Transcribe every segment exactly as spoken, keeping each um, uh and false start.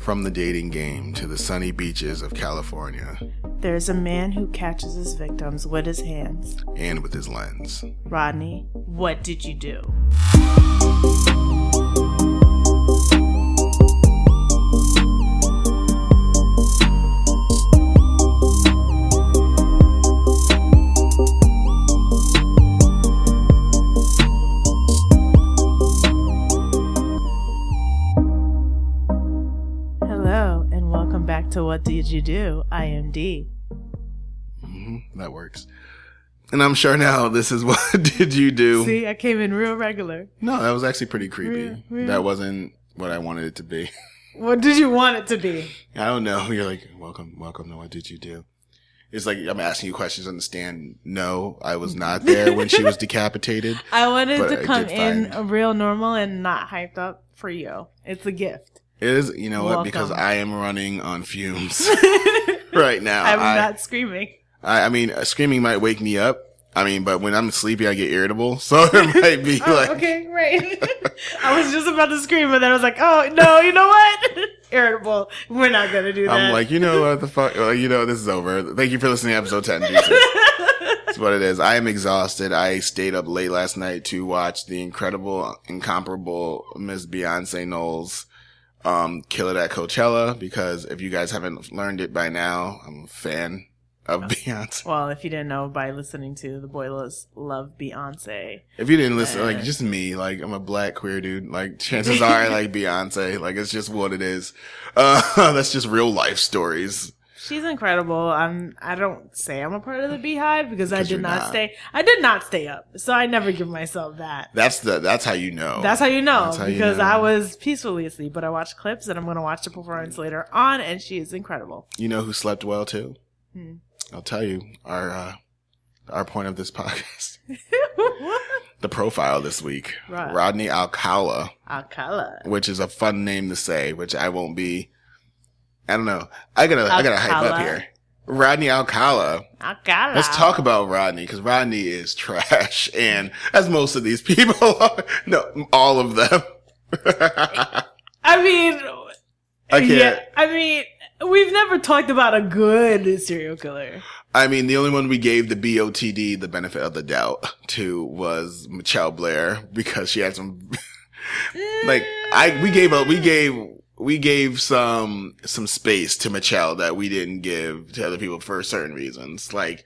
From the dating game to the sunny beaches of California, there is a man who catches his victims with his hands and with his lens. Rodney, what did you do? To What Did You Do? I am D. Mm-hmm, that works. And I'm sure now this is What Did You Do? See, I came in real regular. No, that was actually pretty creepy. Real, real. That wasn't what I wanted it to be. What did you want it to be? I don't know. You're like, welcome, welcome to What Did You Do? It's like I'm asking you questions on the stand. No, I was not there when she was decapitated. I wanted to come in find... real normal and not hyped up for you. It's a gift. It is, you know what, because I am running on fumes right now. I'm I, not screaming. I, I mean, screaming might wake me up. I mean, but when I'm sleepy, I get irritable. So it might be oh, like... okay, right. I was just about to scream, but then I was like, oh, no, you know what? Irritable. We're not going to do that. I'm like, you know what the fuck? Well, you know, this is over. Thank you for listening to episode ten, Jesus. That's what it is. I am exhausted. I stayed up late last night to watch the incredible, incomparable Miss Beyonce Knowles Um, kill it at Coachella, because if you guys haven't learned it by now, I'm a fan of Beyonce. Well, if you didn't know by listening to the Boilers Love Beyonce. If you didn't listen, like just me, like I'm a black queer dude. Like chances are, like Beyonce, like it's just what it is. Uh, that's just real life stories. She's incredible. I'm. I don't say I'm a part of the Beehive because I did not, not stay. I did not stay up, so I never give myself that. That's the. That's how you know. That's how you know how because you know. I was peacefully asleep, but I watched clips, and I'm going to watch the performance later on, and she is incredible. You know who slept well too? Hmm. I'll tell you our uh, our point of this podcast. The profile this week, right. Rodney Alcala. Alcala, which is a fun name to say, which I won't be. I don't know. I gotta, Alcala. I gotta hype up here. Rodney Alcala. Alcala. Let's talk about Rodney, because Rodney is trash, and as most of these people are, no, all of them. I mean, I can't. Yeah, I mean, we've never talked about a good serial killer. I mean, the only one we gave the B O T D the benefit of the doubt to was Michelle Blair, because she had some, like, I, we gave a, we gave, We gave some some space to Michelle that we didn't give to other people for certain reasons. Like,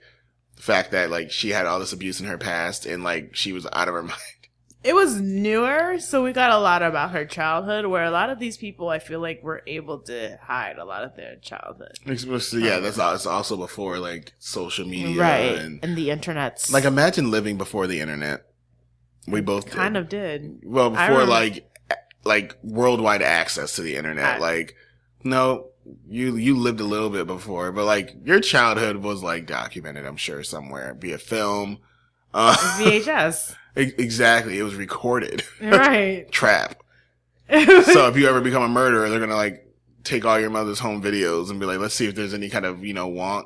the fact that, like, she had all this abuse in her past and, like, she was out of her mind. It was newer, so we got a lot about her childhood, where a lot of these people, I feel like, were able to hide a lot of their childhood. Especially, yeah, that's, that's also before, like, social media. Right, and, and the internet. Like, imagine living before the internet. We both kind did. of did. Well, before, like... like worldwide access to the internet. I, like, no, you, you lived a little bit before, but like your childhood was like documented, I'm sure, somewhere via film. Uh, V H S. Exactly. It was recorded. Right. Trap. So if you ever become a murderer, they're going to like take all your mother's home videos and be like, let's see if there's any kind of, you know, want,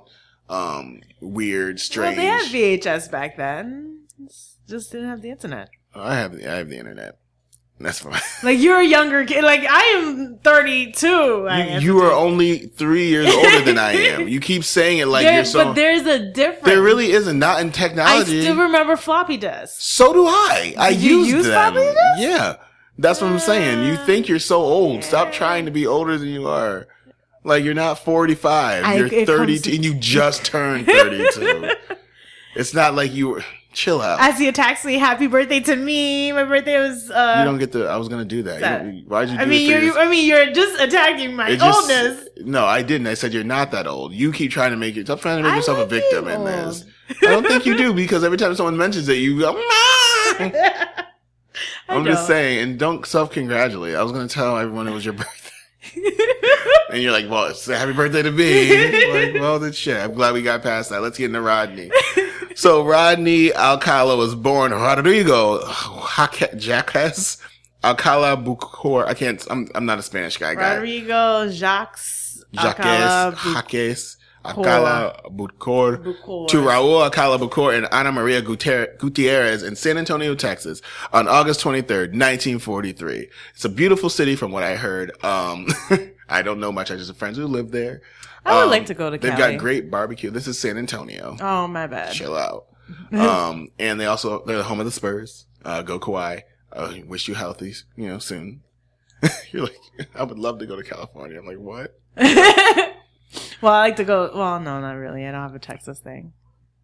um, weird, strange. Well, they had V H S back then. Just didn't have the internet. Oh, I have, I have the internet. That's fine. Like, you're a younger kid. Like, I am thirty-two. I you, am you are only three years older than I am. You keep saying it like there, you're so... But there's a difference. There really isn't. Not in technology. I still remember floppy disks. So do I. I Did used you use them. Floppy disks? Yeah. That's what I'm saying. You think you're so old. Yeah. Stop trying to be older than you are. Like, you're not forty-five. I, you're thirty-two. And you just turned thirty-two. It's not like you were... Chill out. I see a taxi. Happy birthday to me. My birthday was... Uh, you don't get the... I was going to do that. that. You, why'd you do I mean, you're, I mean, you're just attacking my it oldness. Just, no, I didn't. I said you're not that old. You keep trying to make... It, stop trying to make I yourself a victim in this. I don't think you do, because every time someone mentions it, you go... I'm just saying, and don't self-congratulate. I was going to tell everyone it was your birthday. And you're like, well, it's a happy birthday to me. Like, well, then shit. I'm glad we got past that. Let's get into Rodney. So Rodney Alcala was born Rodrigo Jacques Alcala Bucor. I can't. I'm. I'm not a Spanish guy. guy. Rodrigo Jacques Alcala Jacques Alcala Bucor, Bucor to Raúl Alcala Bucor and Ana Maria Gutierrez in San Antonio, Texas, on August twenty-third, nineteen forty-three. It's a beautiful city, from what I heard. Um, I don't know much. I just have friends who live there. I would um, like to go to they've Cali. They've got great barbecue. This is San Antonio. Oh, my bad. Chill out. um, and they also, they're the home of the Spurs. Uh, go Kawhi. Uh, wish you healthy, you know, soon. You're like, I would love to go to California. I'm like, what? Well, I like to go. Well, no, not really. I don't have a Texas thing.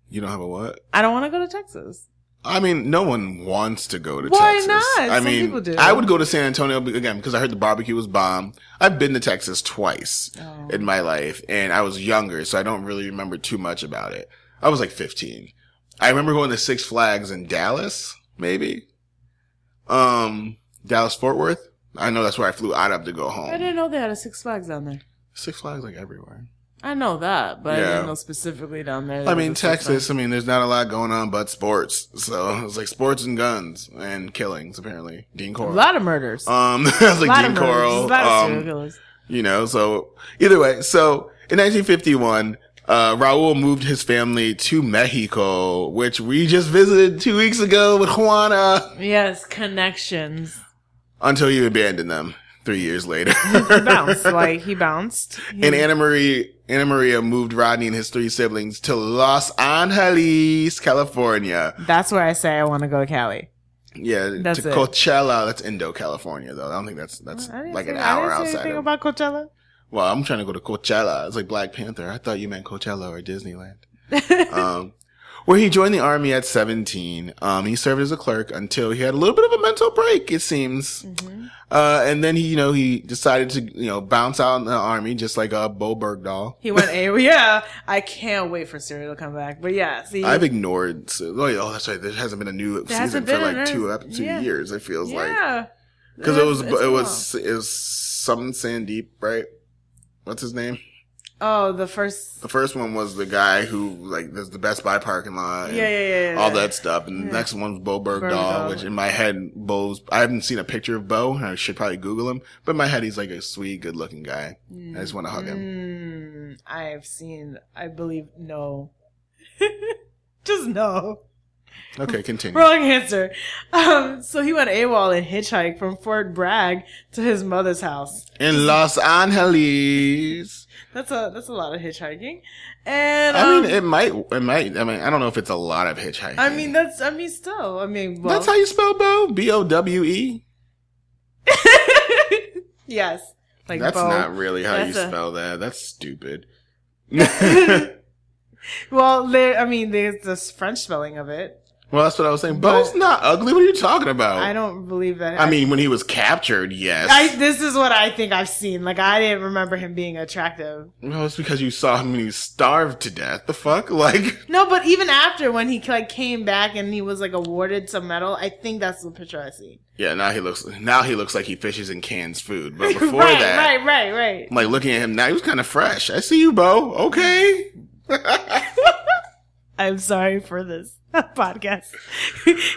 You don't have a what? I don't want to go to Texas. I mean, no one wants to go to Why Texas. Why not? I Some mean, people do. I would go to San Antonio, again, because I heard the barbecue was bomb. I've been to Texas twice oh. in my life, and I was younger, so I don't really remember too much about it. I was like fifteen. I remember going to Six Flags in Dallas, maybe. Um, Dallas-Fort Worth. I know that's where I flew out of to go home. I didn't know they had a Six Flags down there. Six Flags, like, everywhere. I know that, but yeah. I didn't know specifically down there. I mean, Texas, I mean, there's not a lot going on but sports. So, it's like sports and guns and killings, apparently. Dean Corll. A lot of murders. Um, I was like, Dean Corll. A lot of serial killers. You know, so, either way. So, in nineteen fifty-one, uh, Raul moved his family to Mexico, which we just visited two weeks ago with Juana. Yes, connections. Until you abandoned them. Three years later. He bounced. Like, he bounced. He and Anna Marie, Anna Maria moved Rodney and his three siblings to Los Angeles, California. That's where I say I want to go to Cali. Yeah, that's to it. Coachella. That's Indo, California, though. I don't think that's, that's like an hour outside. I didn't say anything about Coachella. Well, I'm trying to go to Coachella. It's like Black Panther. I thought you meant Coachella or Disneyland. um, where he joined the army at seventeen. Um, he served as a clerk until he had a little bit of a mental break, it seems. Mm-hmm. Uh, and then he, you know, he decided to, you know, bounce out in the army, just like, uh, Bowe Bergdahl. He went, a- yeah, I can't wait for Serial to come back. But yeah, see. I've ignored, oh, that's right. There hasn't been a new there season for like two, two yeah. years, it feels yeah. like. Yeah. Cause it was, it was, it was, it was some Sandeep, right? What's his name? Oh, the first... The first one was the guy who, like, there's the Best Buy parking lot. And yeah, yeah, yeah. All that stuff. And yeah. the next one was Bowe Bergdahl, which in my head, Bo's... I haven't seen a picture of Bo, and I should probably Google him. But in my head, he's, like, a sweet, good-looking guy. Mm. I just want to hug him. Mm. I have seen... I believe... No. Just no. Okay, continue. Wrong answer. Um, so he went AWOL and hitchhiked from Fort Bragg to his mother's house. In Los Angeles. That's a that's a lot of hitchhiking. And um, I mean, it might, it might, I mean, I don't know if it's a lot of hitchhiking. I mean, that's, I mean, still, I mean, well. That's how you spell Bowe? B O W E? Yes. Like that's Bowe. Not really how that's you a... spell that. That's stupid. Well, there, I mean, there's this French spelling of it. Well, that's what I was saying. Bo's not ugly. What are you talking about? I don't believe that. I, I mean, when he was captured, yes. I, this is what I think I've seen. Like, I didn't remember him being attractive. Well, it's because you saw him when he starved to death. The fuck? Like... No, but even after when he, like, came back and he was, like, awarded some medal, I think that's the picture I see. Yeah, now he looks now he looks like he fishes and cans food. But before right, that... Right, right, right, I'm, like, looking at him now, he was kind of fresh. I see you, Bowe. Okay. I'm sorry for this podcast.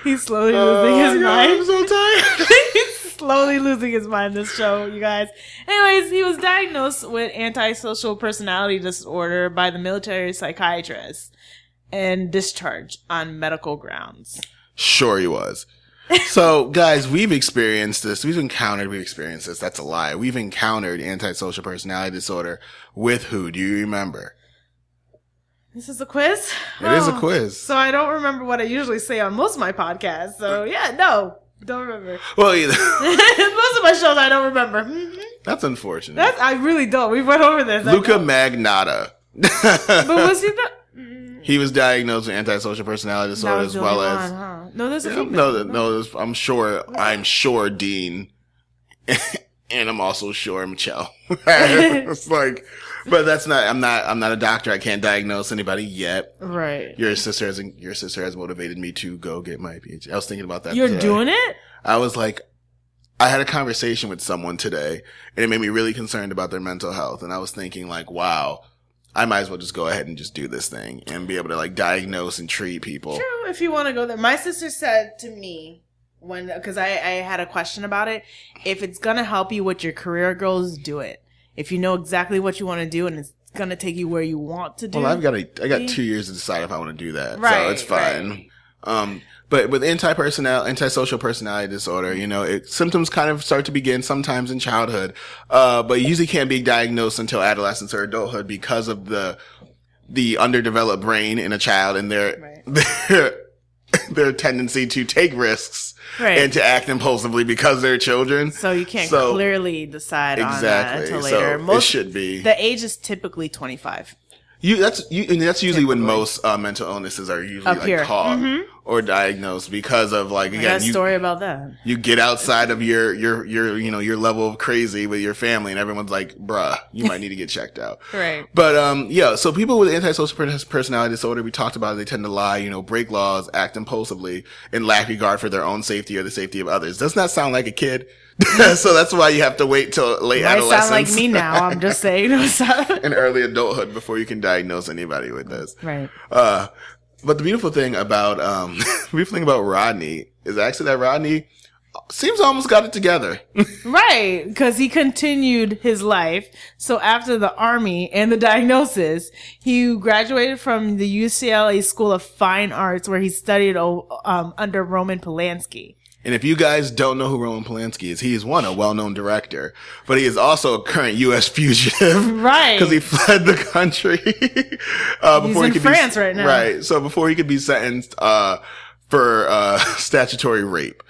He's slowly oh, losing his God, mind. I'm so tired. He's slowly losing his mind this show, you guys. Anyways, he was diagnosed with antisocial personality disorder by the military psychiatrist and discharged on medical grounds. Sure he was. So, guys, we've experienced this. We've encountered, we've experienced this. That's a lie. We've encountered antisocial personality disorder with who? Do you remember? This is a quiz? It oh, is a quiz. So I don't remember what I usually say on most of my podcasts. So, yeah, no. Don't remember. Well, either. Most of my shows I don't remember. Mm-hmm. That's unfortunate. That's, I really don't. We went over this. Luca Magnotta. But was he the... He was diagnosed with antisocial personality disorder as well on, as... Huh? No, there's a female. No, no there's, I'm sure, I'm sure Dean. And I'm also sure Michelle. It's like... But that's not. I'm not. I'm not a doctor. I can't diagnose anybody yet. Right. Your sister has. Your sister has motivated me to go get my P H D. I was thinking about that. You're today. Doing it. I was like, I had a conversation with someone today, and it made me really concerned about their mental health. And I was thinking, like, wow, I might as well just go ahead and just do this thing and be able to like diagnose and treat people. True, if you want to go there. My sister said to me when because I, I had a question about it. If it's gonna help you with your career goals, do it. If you know exactly what you want to do and it's going to take you where you want to do. Well, I've got a, I got two years to decide if I want to do that. Right, so it's fine. Right. Um, but with anti-personnel, antisocial personality disorder, you know, it, symptoms kind of start to begin sometimes in childhood, uh, but usually can't be diagnosed until adolescence or adulthood because of the, the underdeveloped brain in a child and their, right. their, their tendency to take risks right. and to act impulsively because they're children. So you can't so, clearly decide exactly. on that until later. So most, it should be. The age is typically twenty-five. You that's you and that's usually typically. When most uh, mental illnesses are usually like caught mm-hmm. or diagnosed because of like again I got a you, story about that. You get outside of your your your you know your level of crazy with your family and everyone's like, bruh, you might need to get checked out. Right. But um yeah, so people with antisocial personality disorder, we talked about it, they tend to lie, you know, break laws, act impulsively, and lack regard for their own safety or the safety of others. Doesn't that sound like a kid? So that's why you have to wait till late might adolescence. Might sound like me now. I'm just saying. And early adulthood before you can diagnose anybody with this. Right. Uh, but the beautiful thing about um, the beautiful thing about Rodney is actually that Rodney seems almost got it together. Right, because he continued his life. So after the Army and the diagnosis, he graduated from the U C L A School of Fine Arts, where he studied um, under Roman Polanski. And if you guys don't know who Roman Polanski is, he is one, a well-known director, but he is also a current U S fugitive. Right. Because he fled the country. uh, He's before in he could France be, right now. Right. So before he could be sentenced uh for uh statutory rape.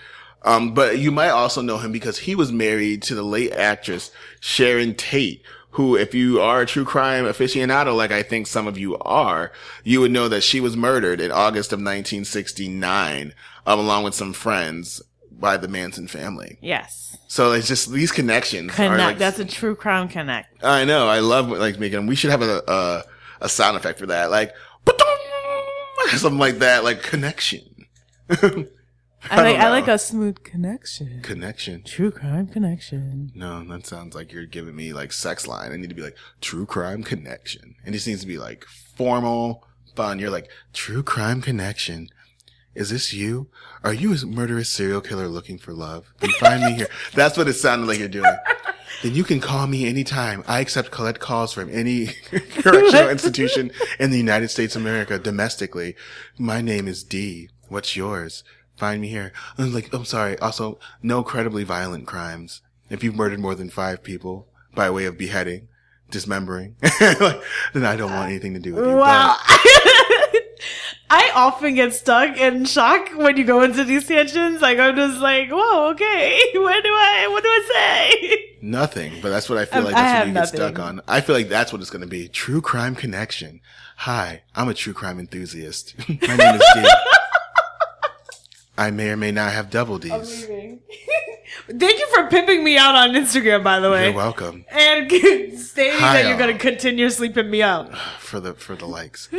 Um, but you might also know him because he was married to the late actress Sharon Tate, who, if you are a true crime aficionado, like I think some of you are, you would know that she was murdered in August of nineteen sixty-nine, um, along with some friends, by the Manson family. Yes. So it's just these connections. Connect. Are like, that's a true crime connect. I know. I love like making them. We should have a a, a sound effect for that, like something like that, like connection. I, I like know. I like a smooth connection. Connection. True crime connection. No, that sounds like you're giving me like sex line. I need to be like true crime connection. It just needs to be like formal, fun. You're like true crime connection. Is this you? Are you a murderous serial killer looking for love? Then find me here. That's what it sounded like you're doing. Then you can call me anytime. I accept collect calls from any correctional institution in the United States of America domestically. My name is D. What's yours? Find me here. I was like, I'm sorry. Also, no credibly violent crimes. If you've murdered more than five people by way of beheading, dismembering, like, then I don't want anything to do with you. Wow. I often get stuck in shock when you go into these tangents. Like, I'm just like, whoa, okay. What do I, what do I say? Nothing. But that's what I feel like I that's what you nothing. Get stuck on. I feel like that's what it's going to be. True crime connection. Hi, I'm a true crime enthusiast. My name is Dave. I may or may not have double D's. I'm leaving. Thank you for pimping me out on Instagram, by the way. You're welcome. And stating Hi that all. You're going to continuously pimp me out. For the for the likes.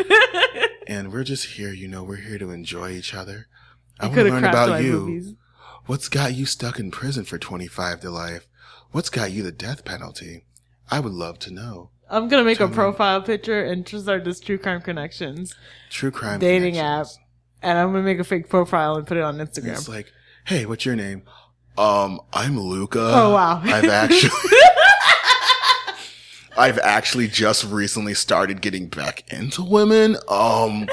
And we're just here, you know, we're here to enjoy each other. I want to learn about you. Movies. What's got you stuck in prison for twenty-five to life? What's got you the death penalty? I would love to know. I'm going to make Tell a profile me. Picture and start this True Crime Connections. True Crime Dating Connections. App. And I'm going to make a fake profile and put it on Instagram. It's like, hey, what's your name? Um, I'm Luca. Oh, wow. I've actually, I've actually just recently started getting back into women. Um,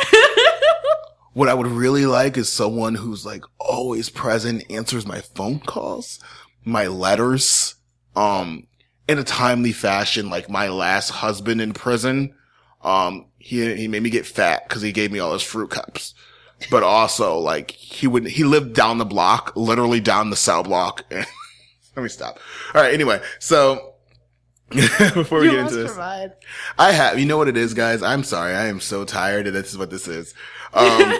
what I would really like is someone who's like always present, answers my phone calls, my letters, um, in a timely fashion, like my last husband in prison. Um, he, he made me get fat because he gave me all his fruit cups. But also, like, he would, he lived down the block, literally down the cell block. Let me stop. All right. Anyway. So before we you get into this, provide. I have, you know what it is, guys? I'm sorry. I am so tired. And this is what this is. Um,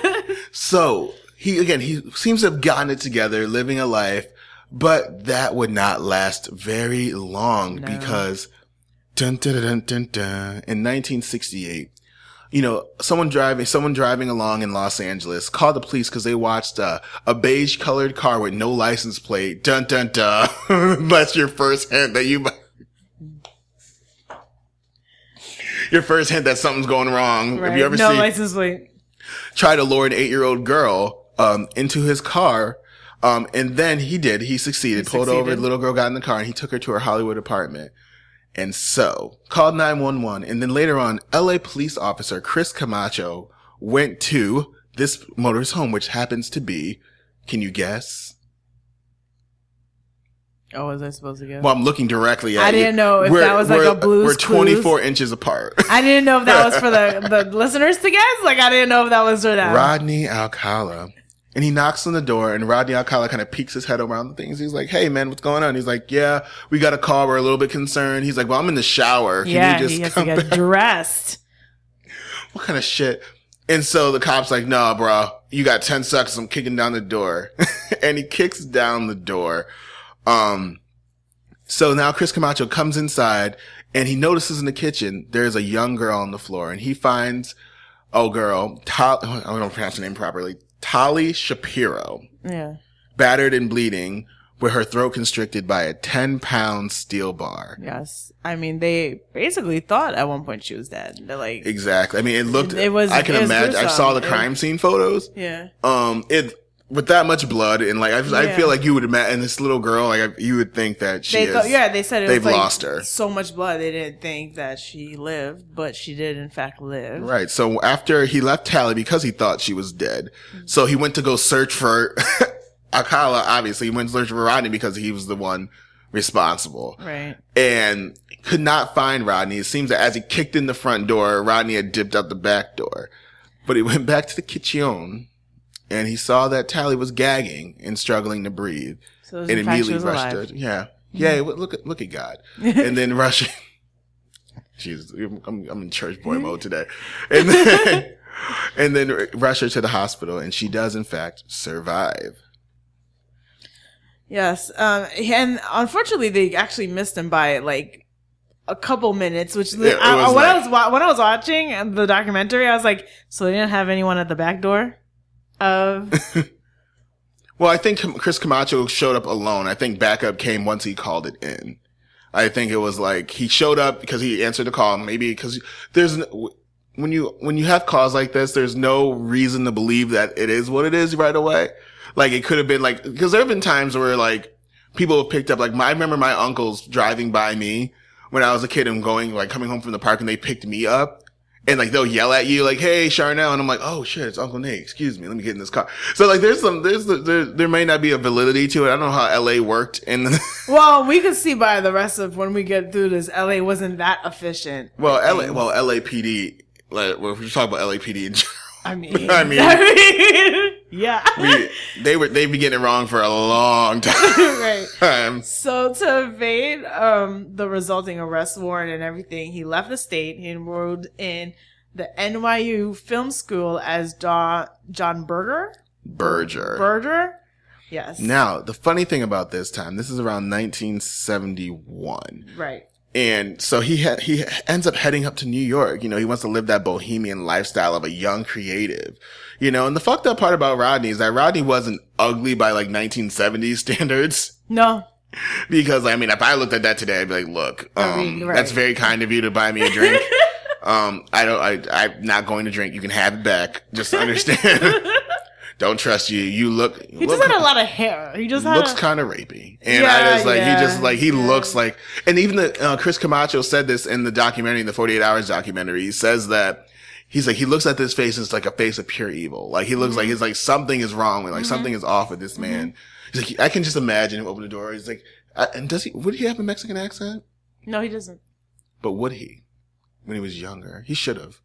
so he, again, he seems to have gotten it together, living a life, but that would not last very long no. because dun, dun, dun, dun, dun, in nineteen sixty-eight, you know, someone driving, someone driving along in Los Angeles called the police because they watched uh, a beige colored car with no license plate. Dun, dun, dun. That's your first hint that you, your first hint that something's going wrong. Right. Have you ever no seen, license plate. Try to lure an eight year old girl, um, into his car. Um, and then he did, he succeeded, he pulled succeeded. over, the little girl got in the car and he took her to her Hollywood apartment. And so, called nine one one, and then later on, L A police officer Chris Camacho went to this motorist home, which happens to be, can you guess? Oh, was I supposed to guess? Well, I'm looking directly at you. I didn't know if that was like a Blue's Clues. We're twenty-four inches apart. I didn't know if that was for the, the listeners to guess. Like, I didn't know if that was for that. Rodney Alcala. And he knocks on the door, and Rodney Alcala kind of peeks his head around the things. He's like, hey, man, what's going on? He's like, yeah, we got a call. We're a little bit concerned. He's like, well, I'm in the shower. Can yeah, you just he has come to get back? Dressed. What kind of shit? And so the cop's like, nah, bro, you got ten seconds. I'm kicking down the door. And he kicks down the door. Um, so now Chris Camacho comes inside and he notices in the kitchen, there's a young girl on the floor, and he finds, oh girl, Tal- I don't pronounce her name properly. Tali Shapiro. Yeah. Battered and bleeding with her throat constricted by a ten pound steel bar. Yes. I mean, they basically thought at one point she was dead. They're like. Exactly. I mean, it looked, it was, I can imagine. I saw the crime it, scene photos. Yeah. Um, it, With that much blood, and like I, yeah. I feel like you would imagine, and this little girl, like I, you would think that she they is. Thought, yeah, they said it they've was like lost her. So much blood, they didn't think that she lived, but she did in fact live. Right. So after he left Tali because he thought she was dead, mm-hmm. so he went to go search for Alcala. Obviously, he went to search for Rodney because he was the one responsible. Right. And could not find Rodney. It seems that as he kicked in the front door, Rodney had dipped out the back door, but he went back to the kitchen. And he saw that Tali was gagging and struggling to breathe. So and immediately rushed alive. her. Yeah. Yeah. Mm-hmm. Look at, look at God. And then rushing. Jesus, I'm, I'm in church boy mode today. And then, and then rush her to the hospital. And she does, in fact, survive. Yes. Um, and unfortunately, they actually missed him by like a couple minutes, which yeah, I, I, when, like, I was, when I was watching the documentary, I was like, so they didn't have anyone at the back door? Of well, I think Chris Camacho showed up alone. I think backup came once he called it in. I think it was like he showed up because he answered the call. Maybe because there's when you when you have calls like this, there's no reason to believe that it is what it is right away. Like it could have been like because there have been times where like people have picked up. Like my, I remember my uncles driving by me when I was a kid and going like coming home from the park and they picked me up. And like they'll yell at you like, "Hey, Charnel," and I'm like, "Oh shit, it's Uncle Nate. Excuse me, let me get in this car." So like, there's some, there's there, there may not be a validity to it. I don't know how L A worked. And well, we could see by the rest of when we get through this, L A wasn't that efficient. Well, L A, well, L A P D. Like, well, if we're talking about L A P D in general. I mean, I mean, I mean yeah, we, they were they've been getting it wrong for a long time. Right. Um, so to evade um, the resulting arrest warrant and everything, he left the state. He enrolled in the N Y U Film School as Don, John Berger. Berger. Berger. Yes. Now the funny thing about this time, this is around nineteen seventy-one. Right. And so he ha- he ends up heading up to New York. You know, he wants to live that bohemian lifestyle of a young creative. You know, and the fucked up part about Rodney is that Rodney wasn't ugly by like nineteen seventies standards. No. Because, I mean, if I looked at that today, I'd be like, look, um, I mean, right. That's very kind of you to buy me a drink. um, I don't, I, I'm not going to drink. You can have it back. Just understand. Don't trust you. You look. He look, just had a lot of hair. He just looks kind of rapey, and yeah, I just like yeah, he just like he yeah. looks like. And even the uh, Chris Camacho said this in the documentary, in the forty-eight hours documentary. He says that he's like he looks at this face and it's like a face of pure evil. Like he looks mm-hmm. like he's like something is wrong with like mm-hmm. something is off with this man. Mm-hmm. He's like I can just imagine him open the door. He's like, I, and does he? Would he have a Mexican accent? No, he doesn't. But would he? When he was younger, he should have.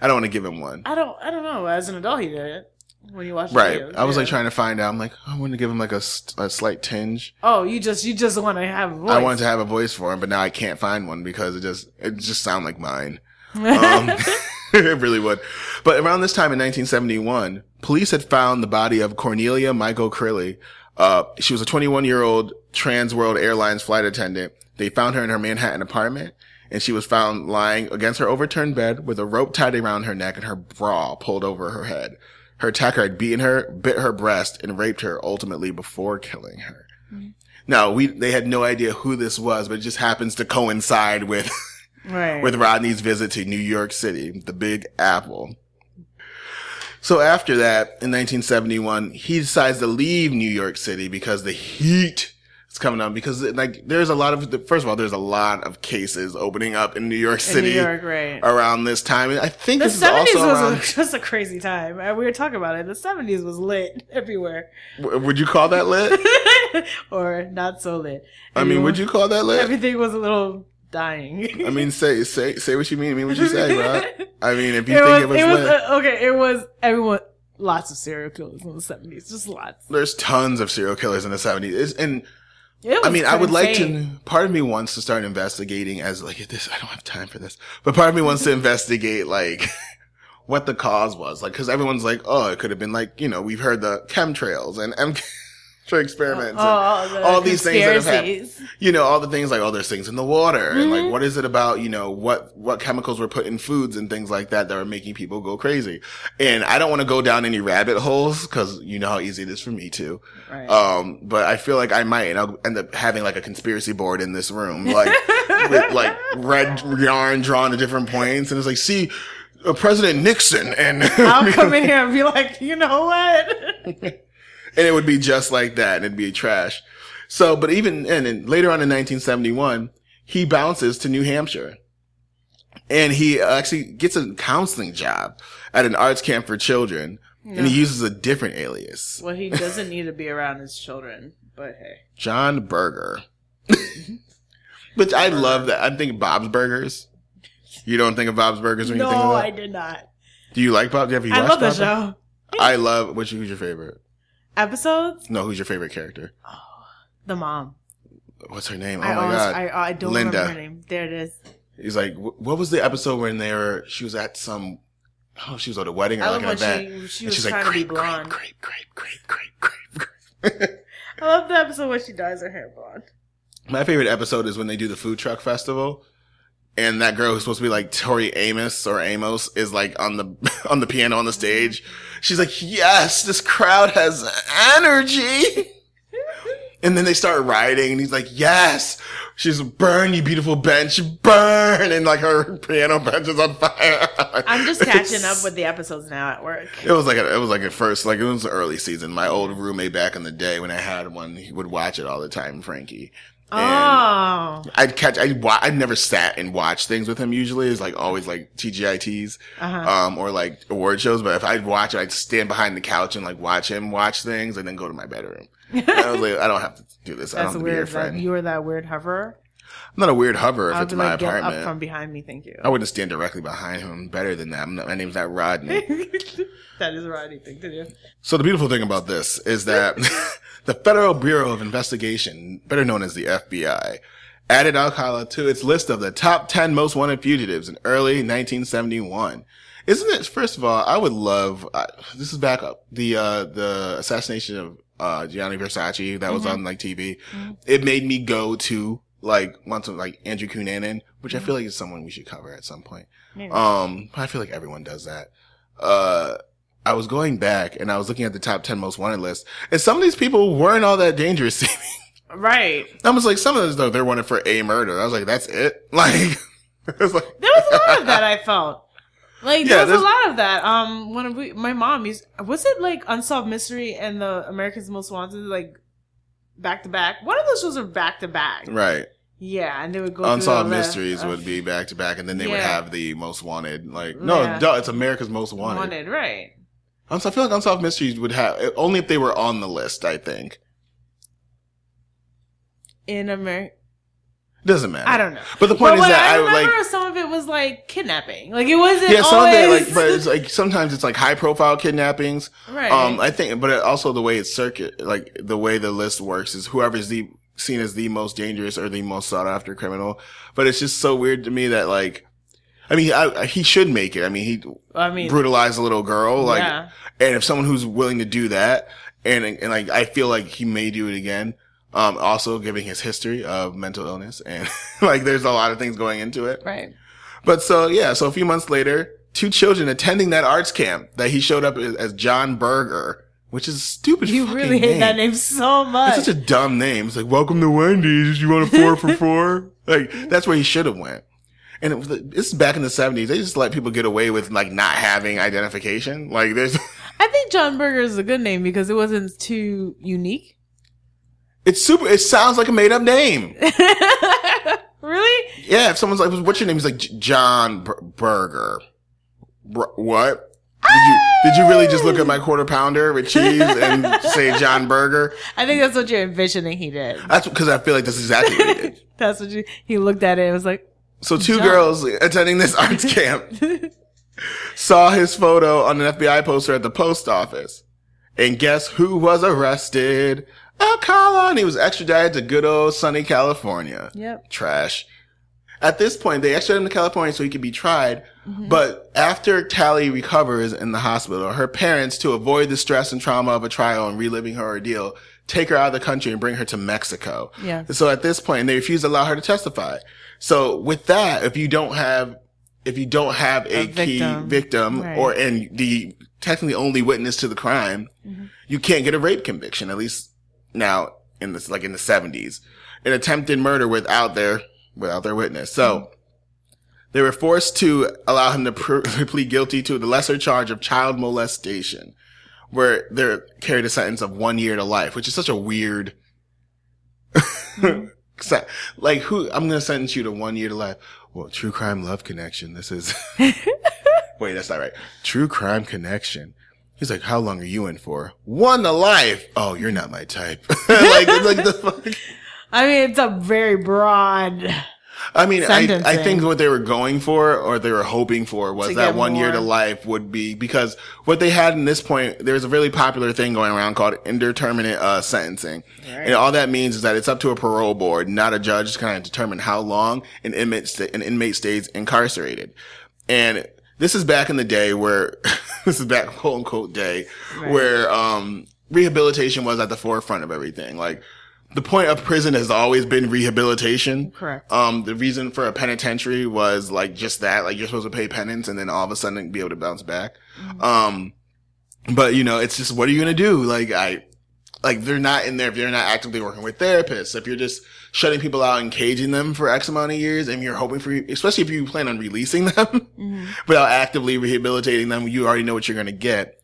I don't want to give him one. I don't. I don't know. As an adult, he did it when you watched. Right. Videos. I was yeah. like trying to find out. I'm like, I want to give him like a, a slight tinge. Oh, you just you just want to have. A voice. I wanted to have a voice for him, but now I can't find one because it just it just sound like mine. Um, it really would. But around this time in nineteen seventy-one, police had found the body of Cornelia Michael Crilley. Uh, she was a twenty-one year old Trans World Airlines flight attendant. They found her in her Manhattan apartment. And she was found lying against her overturned bed with a rope tied around her neck and her bra pulled over her head. Her attacker had beaten her, bit her breast, and raped her ultimately before killing her. Mm-hmm. Now, we they had no idea who this was, but it just happens to coincide with right. with Rodney's visit to New York City, the Big Apple. So after that, in nineteen seventy-one, he decides to leave New York City because the heat it's coming up, because like there's a lot of, first of all, there's a lot of cases opening up in New York City New York, right. around this time. And I think the seventies was around... just a crazy time. We were talking about it. The seventies was lit everywhere. W- would you call that lit? Or not so lit? I mean, Everyone, would you call that lit? Everything was a little dying. I mean, say say say what you mean. I mean, what you say, Rob? I mean, if you it think was, it was, it was lit. Uh, okay, it was everyone. Lots of serial killers in the seventies. Just lots. There's tons of serial killers in the seventies. It's, and I mean, I would insane. like to, part of me wants to start investigating as like, this, I don't have time for this, but part of me wants to investigate like what the cause was. Like, cause everyone's like, oh, it could have been like, you know, we've heard the chemtrails and M- experiments, oh, oh, the all these things that have happened. You know, all the things like, oh, there's things in the water, mm-hmm. and like, what is it about? You know, what what chemicals were put in foods and things like that that are making people go crazy? And I don't want to go down any rabbit holes because you know how easy it is for me to. Right. Um, but I feel like I might, and I'll end up having like a conspiracy board in this room, like with like red yarn drawn to different points, and it's like, see. Uh, President Nixon, and I'll come in here and be like, you know what? And it would be just like that, and it'd be trash. So, but even, and then later on in nineteen seventy-one, he bounces to New Hampshire. And he actually gets a counseling job at an arts camp for children. No. And he uses a different alias. Well, he doesn't need to be around his children, but hey. John Berger. Which I love that. I think Bob's Burgers. You don't think of Bob's Burgers when no, you think of that? No, I did not. Do you like Bob? Have you I watched love Bob? the show. I love, which, who's your favorite? Episodes? No, who's your favorite character? Oh, the mom. What's her name? Oh I my always, god! I, I don't Linda. remember her name. There it is. He's like, what was the episode when they were? She was at some. Oh, she was at a wedding or I like an event. She, she and was she's trying like, to be blonde. Grape, grape, grape, grape, grape, grape, grape. I love the episode when she dyes her hair blonde. My favorite episode is when they do the food truck festival. And that girl who's supposed to be like Tori Amos or Amos is like on the on the piano on the stage. She's like, yes, this crowd has energy. And then they start riding and he's like, yes. She's like, burn, you beautiful bench, burn. And like her piano bench is on fire. I'm just catching it's, up with the episodes now at work. It was like a, it was like at first, like it was an early season. My old roommate back in the day when I had one, he would watch it all the time, Frankie. And oh, I'd catch, I'd, wa- I'd never sat and watched things with him usually. It's like always like T G I Ts, uh-huh. um, or like award shows. But if I'd watch it, I'd stand behind the couch and like watch him watch things and then go to my bedroom. And I was like, I don't have to do this. That's I don't have weird, to be your friend. That, you were that weird hoverer? I'm not a weird hoverer if it's my like, apartment. Get up from behind me, thank you. I wouldn't stand directly behind him. Better than that. I'm not, my name's not Rodney. That is a Rodney thing to do. So the beautiful thing about this is that the Federal Bureau of Investigation, better known as the F B I, added Alcala to its list of the top ten most wanted fugitives in early nineteen seventy-one. Isn't it? First of all, I would love uh, this is back up the uh, the assassination of uh, Gianni Versace that was mm-hmm. on like T V. Mm-hmm. It made me go to like want some like Andrew Cunanan, which mm-hmm. I feel like is someone we should cover at some point. Maybe. Um, I feel like everyone does that. Uh. I was going back and I was looking at the top ten most wanted list, and some of these people weren't all that dangerous seeming. Right. I was like, some of those though, they're wanted for a murder. I was like, that's it. Like, it was like there was a lot of that. I felt like yeah, there was there's... a lot of that. Um, when we, my mom used, was it like Unsolved Mystery and the America's Most Wanted, like back to back? One of those shows are back to back. Right. Yeah, and they would go Unsolved Mysteries the, uh, would be back to back, and then they yeah. would have the Most Wanted. Like, no, yeah. duh, it's America's Most Wanted. Wanted, right. I feel like Unsolved Mysteries would have, only if they were on the list, I think. In America? Doesn't matter. I don't know. But the point but is that I, I would like. Remember some of it was like kidnapping. Like it wasn't yeah, some always. Of it, like, but it's like, sometimes it's like high profile kidnappings. Right. Um, I think, but also the way it's circuit, like the way the list works is whoever's the, seen as the most dangerous or the most sought after criminal. But it's just so weird to me that like, I mean, I, he should make it. I mean, he I mean, brutalized a little girl. Like, yeah. And if someone who's willing to do that, and, and like, I feel like he may do it again. Um, also giving his history of mental illness and like, there's a lot of things going into it. Right. But so, yeah. So a few months later, two children attending that arts camp that he showed up as, as John Berger, which is a stupid you fucking name. You really hate name. that name so much. It's such a dumb name. It's like, welcome to Wendy's. You want a four for four? Like, that's where he should have went. And it was, this is back in the seventies. They just let people get away with like not having identification. Like there's. I think John Berger is a good name because it wasn't too unique. It's super. It sounds like a made up name. Really? Yeah. If someone's like, "What's your name?" He's like, "John B- Burger." B- what? Did you, did you really just look at my quarter pounder with cheese and say John Burger? I think that's what you're envisioning he did. That's because I feel like that's exactly what he did. That's what you, he looked at it and was like. So two John. girls attending this arts camp saw his photo on an F B I poster at the post office. And guess who was arrested? Alcala. And he was extradited to good old sunny California. Yep. Trash. At this point, they extradited him to California so he could be tried. Mm-hmm. But after Tali recovers in the hospital, her parents, to avoid the stress and trauma of a trial and reliving her ordeal, take her out of the country and bring her to Mexico. Yeah. So at this point, they refuse to allow her to testify. So with that, if you don't have, if you don't have a, a victim. key victim right. or and the technically only witness to the crime, mm-hmm. you can't get a rape conviction, at least now in this, like in the seventies, an attempted murder without their. without their witness. So they were forced to allow him to plead guilty to the lesser charge of child molestation, where they're carried a sentence of one year to life, which is such a weird, mm-hmm. like who, I'm going to sentence you to one year to life. Well, true crime love connection. This is, wait, that's not right. True crime connection. He's like, how long are you in for? One to life. Oh, you're not my type. like, like the fuck. I mean, it's a very broad. I mean, I, I think what they were going for, or they were hoping for, was that one more. year to life would be, because what they had in this point, there's a really popular thing going around called indeterminate uh, sentencing. Right. And all that means is that it's up to a parole board, not a judge, to kind of determine how long an inmate, st- an inmate stays incarcerated. And this is back in the day where, this is back quote unquote day, right. where um rehabilitation was at the forefront of everything. Like, the point of prison has always been rehabilitation. Correct. Um, the reason for a penitentiary was like just that, like you're supposed to pay penance and then all of a sudden be able to bounce back. Mm-hmm. Um, but you know, it's just, what are you going to do? Like I, like they're not in there if you're not actively working with therapists. If you're just shutting people out and caging them for X amount of years and you're hoping for, especially if you plan on releasing them mm-hmm. without actively rehabilitating them, you already know what you're going to get.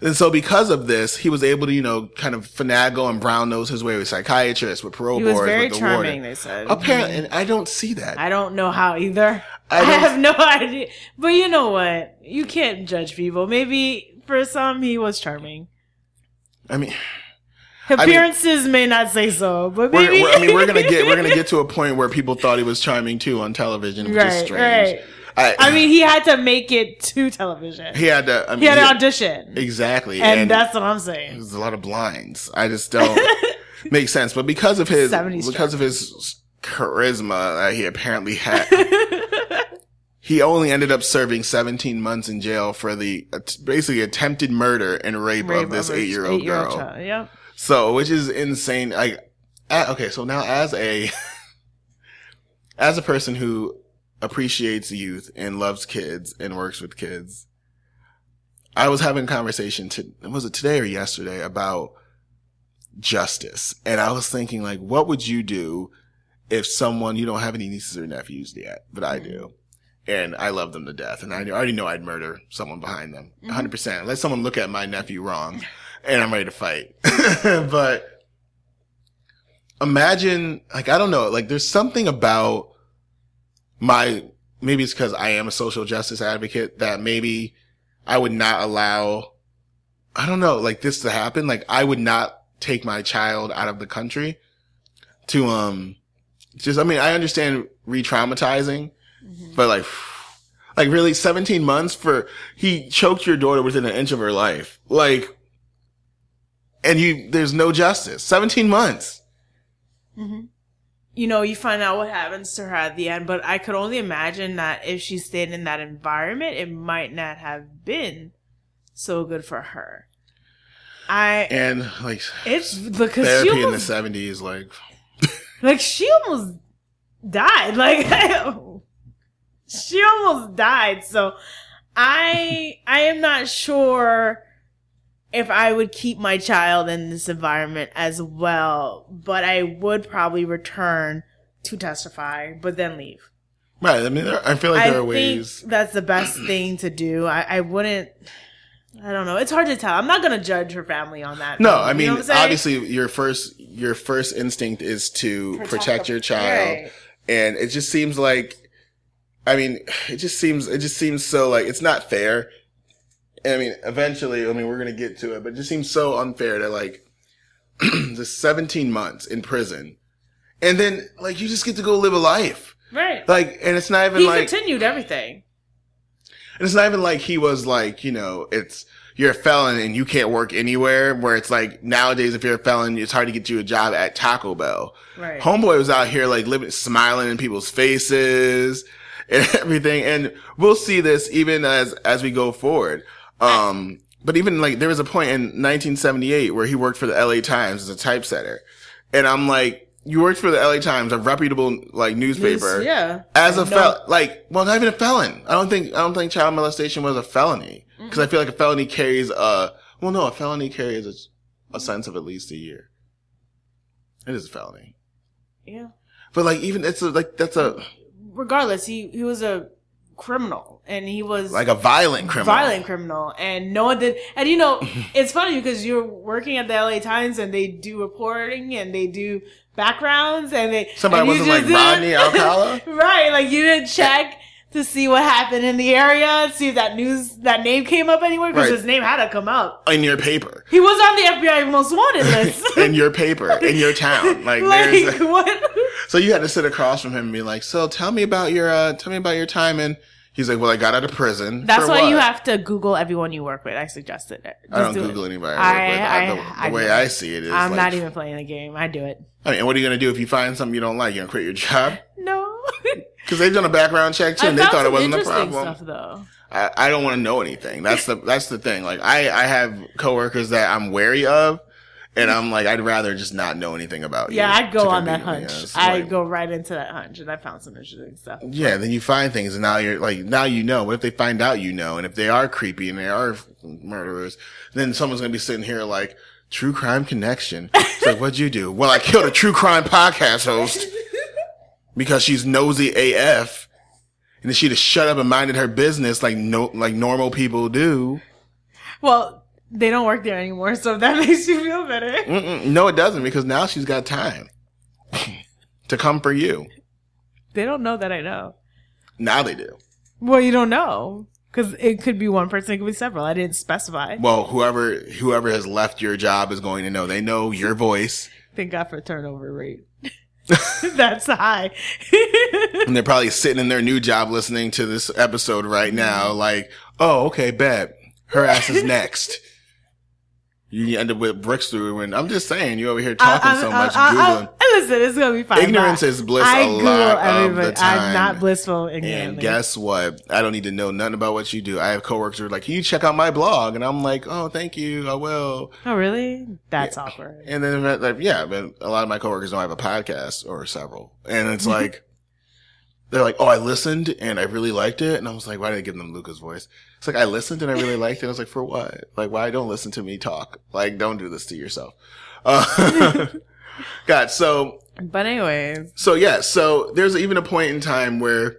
And so because of this, he was able to, you know, kind of finagle and brown nose his way with psychiatrists, with parole boards. He was very charming, they said. Apparently, and I don't see that. I don't know how either. I, I have no idea. But you know what? You can't judge people. Maybe for some, he was charming. I mean, appearances I mean, may not say so, but maybe. We're, we're, I mean, we're gonna get we're gonna get to a point where people thought he was charming too on television, which right, is strange. Right. I, I mean, he had to make it to television. He had to. I mean, he had to audition. Exactly, and, and that's what I'm saying. There's a lot of blinds. I just don't make sense. But because of his, because of his charisma that he apparently had, he only ended up serving seventeen months in jail for the basically attempted murder and rape, rape of this eight-year-old girl. Child. Yep. So, which is insane. Like, okay, so now as a as a person who appreciates youth and loves kids and works with kids, I was having a conversation to, was it today or yesterday, about justice. And I was thinking, like, what would you do if someone, you don't have any nieces or nephews yet, but I do. And I love them to death. And I already know I'd murder someone behind them. one hundred percent. Mm-hmm. Let someone look at my nephew wrong and I'm ready to fight. But imagine, like, I don't know, like there's something about my, maybe it's because I am a social justice advocate, that maybe I would not allow, I don't know, like this to happen. Like I would not take my child out of the country to, um, just, I mean, I understand re-traumatizing, mm-hmm. but like, like really seventeen months for, he choked your daughter within an inch of her life. Like, and you, there's no justice. seventeen months. Mm-hmm. You know, you find out what happens to her at the end, but I could only imagine that if she stayed in that environment, it might not have been so good for her. I and like it's because therapy she almost, in the seventies, like like she almost died, like I, she almost died. So I I am not sure if I would keep my child in this environment as well, but I would probably return to testify, but then leave. Right. I mean, I feel like there I are ways. That's the best thing to do. I, I wouldn't. I don't know. It's hard to tell. I'm not going to judge her family on that. No, thing. I mean, you know obviously your first your first instinct is to protect, protect your child. Right. And it just seems like, I mean, it just seems, it just seems so like it's not fair. And I mean, eventually, I mean, we're going to get to it, but it just seems so unfair to like just seventeen months in prison. And then like, you just get to go live a life. Right. Like, and it's not even he like. He continued everything. And it's not even like he was like, you know, it's, you're a felon and you can't work anywhere, where it's like nowadays, if you're a felon, it's hard to get you a job at Taco Bell. Right. Homeboy was out here like living, smiling in people's faces and everything. And we'll see this even as, as we go forward. Um, but even like there was a point in nineteen seventy-eight where he worked for the L A Times as a typesetter. And I'm like, you worked for the L A Times, a reputable like newspaper. News, yeah. As a fel no. like, well, not even a felon. I don't think I don't think child molestation was a felony because mm-hmm. I feel like a felony carries a well, no, a felony carries a, a sentence of at least a year. It is a felony. Yeah. But like, even it's a, like that's a. Regardless, he he was a criminal, and he was like a violent criminal, violent criminal, and no one did. And you know, it's funny because you're working at the L A Times, and they do reporting, and they do. Backgrounds and they somebody and wasn't like Rodney Alcala, right? Like you didn't check to see what happened in the area, see if that news that name came up anywhere because right. his name had to come up in your paper. He was on the F B I Most Wanted list in your paper in your town. Like, like there's a, what? So you had to sit across from him and be like, "So tell me about your uh, tell me about your time in." He's like, well, I got out of prison. That's why what? you have to Google everyone you work with. I suggested it. Just I don't do Google it. anybody I, I work with. I, I, the I, way I, I see it is I'm like, not even playing the game. I do it. I mean, what are you going to do if you find something you don't like? You're going to quit your job? No. Because they've done a background check, too, I and they thought it wasn't a problem. Stuff, though. I, I don't want to know anything. That's the that's the thing. Like, I, I have coworkers that I'm wary of, and I'm like, I'd rather just not know anything about yeah, you. Yeah, I'd go on that hunch. Yes. I'd like, go right into that hunch, and I found some interesting stuff. Yeah, then you find things, and now you're like, now you know. What if they find out you know? And if they are creepy and they are murderers, then someone's going to be sitting here like, True Crime Connection. It's like, what'd you do? Well, I killed a true crime podcast host because she's nosy A F, and then she'd have shut up and minded her business like no, like normal people do. Well, they don't work there anymore, so that makes you feel better. Mm-mm. No, it doesn't, because now she's got time to come for you. They don't know that I know. Now they do. Well, you don't know, because it could be one person, it could be several. I didn't specify. Well, whoever whoever has left your job is going to know. They know your voice. Thank God for turnover rate. That's high. And they're probably sitting in their new job listening to this episode right now, like, oh, okay, bet. Her ass is next. You end up with bricks through, and I'm just saying, you over here talking I, I, so much, I, I, Googling. I, listen, it's going to be fine. Ignorance not, is bliss I a Google lot everybody. Of the time. I'm not blissful ignorantly. And guess what? I don't need to know nothing about what you do. I have coworkers who are like, can you check out my blog? And I'm like, oh, thank you. I will. Oh, really? That's yeah. awkward. And then, like, yeah, but a lot of my coworkers don't have a podcast or several. And it's like, they're like, oh, I listened, and I really liked it. And I was like, why did I give them Luca's voice? It's like, I listened and I really liked it. I was like, for what? Like, why don't listen to me talk? Like, don't do this to yourself. Uh, God, so. But anyways. So, yeah. So there's even a point in time where,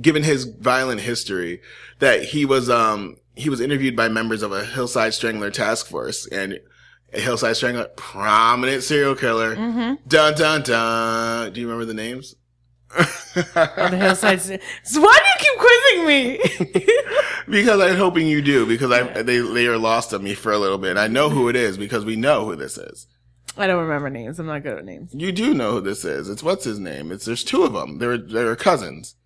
given his violent history, that he was, um, he was interviewed by members of a Hillside Strangler task force, and a Hillside Strangler, prominent serial killer. Mm-hmm. Dun, dun, dun. Do you remember the names? On the Hillside. So why do you keep quizzing me? Because I'm hoping you do, because I yeah. they they are lost on me for a little bit. And I know who it is because we know who this is. I don't remember names. I'm not good at names. You do know who this is. It's what's his name? It's there's two of them. They're they're cousins.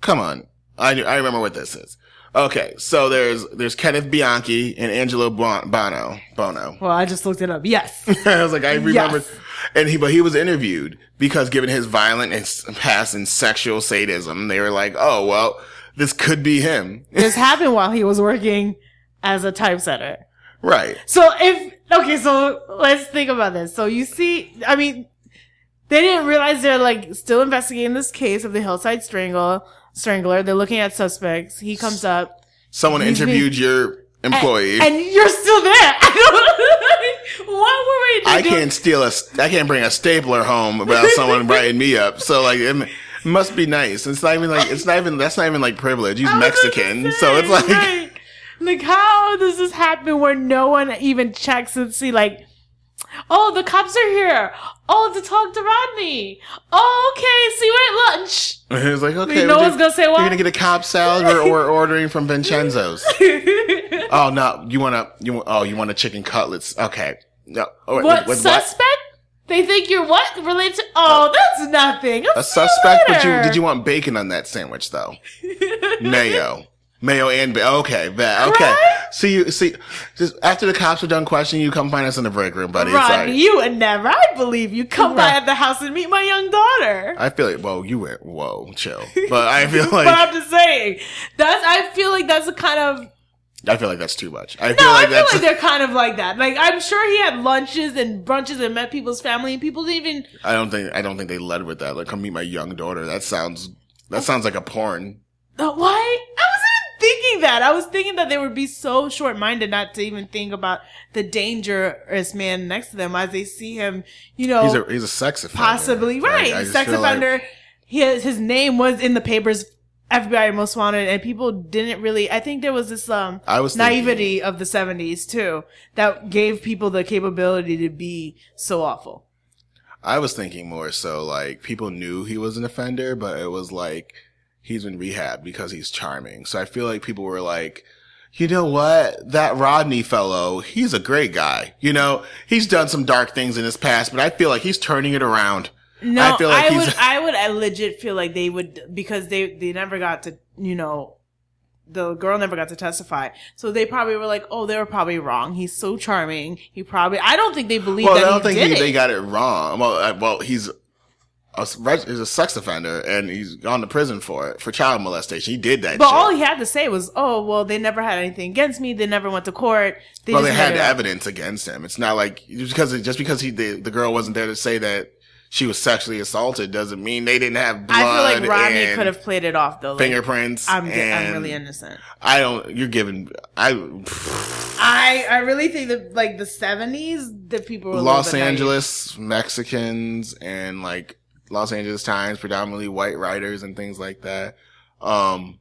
Come on, I I remember what this is. Okay, so there's there's Kenneth Bianchi and Angelo Buono. Bono. Well, I just looked it up. Yes. I was like, I remember. Yes. And he, but he was interviewed because given his violent and past and sexual sadism, they were like, oh, well, this could be him. This happened while he was working as a typesetter. Right. So if, okay, so let's think about this. So you see, I mean, they didn't realize they're like still investigating this case of the Hillside Strangle. Strangler. They're looking at suspects. He comes up. Someone interviewed been, your employee, and, and you're still there. I don't. What were we? I doing? can't steal a. I can't bring a stapler home without someone writing me up. So like, it must be nice. It's not even like. It's not even. That's not even like privilege. He's Mexican, so it's like. Right. Like, how does this happen where no one even checks and see, like, oh, the cops are here. Oh, to talk to Rodney. Oh, okay, see you at lunch. It's like, okay. You know what's going to say what? You're going to get a cop salad or, or ordering from Vincenzo's. Oh, no. You want to, you oh, you want a chicken cutlets. Okay. No. Oh, wait, what, with, with suspect? What? They think you're what? Related to, oh, uh, that's nothing. I'll a suspect, you but you, did you want bacon on that sandwich, though? Mayo. Mayo and bacon. Okay, that. Okay. Right? See you, see, just after the cops are done questioning you, come find us in the break room, buddy. Rodney, it's like, you would never. I believe you. Come right. by at the house and meet my young daughter. I feel like, whoa, you went, whoa, chill. But I feel like. But I'm just saying. That's, I feel like that's a kind of. I feel like that's too much. I no, feel like I feel that's, like they're kind of like that. Like, I'm sure he had lunches and brunches and met people's family, and people didn't even. I don't think I don't think they led with that. Like, come meet my young daughter. That sounds that sounds like a porn. Uh, what? I wasn't even thinking that. I was thinking that they would be so short-minded not to even think about the dangerous man next to them as they see him. You know, he's a, he's a sex offender. Possibly right, like, sex offender. Like, his his name was in the papers. F B I Most Wanted, and people didn't really. I think there was this um I was naivety thinking, of the seventies too that gave people the capability to be so awful. I was thinking more so like people knew he was an offender, but it was like he's in rehab because he's charming. So I feel like people were like, you know what, that Rodney fellow, he's a great guy. You know, he's done some dark things in his past, but I feel like he's turning it around. No, I, feel like I would. I would. I legit feel like they would because they they never got to. You know, the girl never got to testify, so they probably were like, "Oh, they were probably wrong. He's so charming. He probably." I don't think they believe. Well, that I don't he think did he, it. They got it wrong. Well, I, well, he's a, he's a sex offender, and he's gone to prison for it for child molestation. He did that. But shit. All he had to say was, "Oh, well, they never had anything against me. They never went to court." They well, just they had, had evidence against him. It's not like because just because he the, the girl wasn't there to say that. She was sexually assaulted doesn't mean they didn't have blood. I feel like Rodney could have played it off though. Like, fingerprints. I'm, I'm really innocent. I don't. You're giving. I. I I really think that like the seventies, the people were Los Angeles naive. Mexicans and like Los Angeles Times, predominantly white writers and things like that. Um.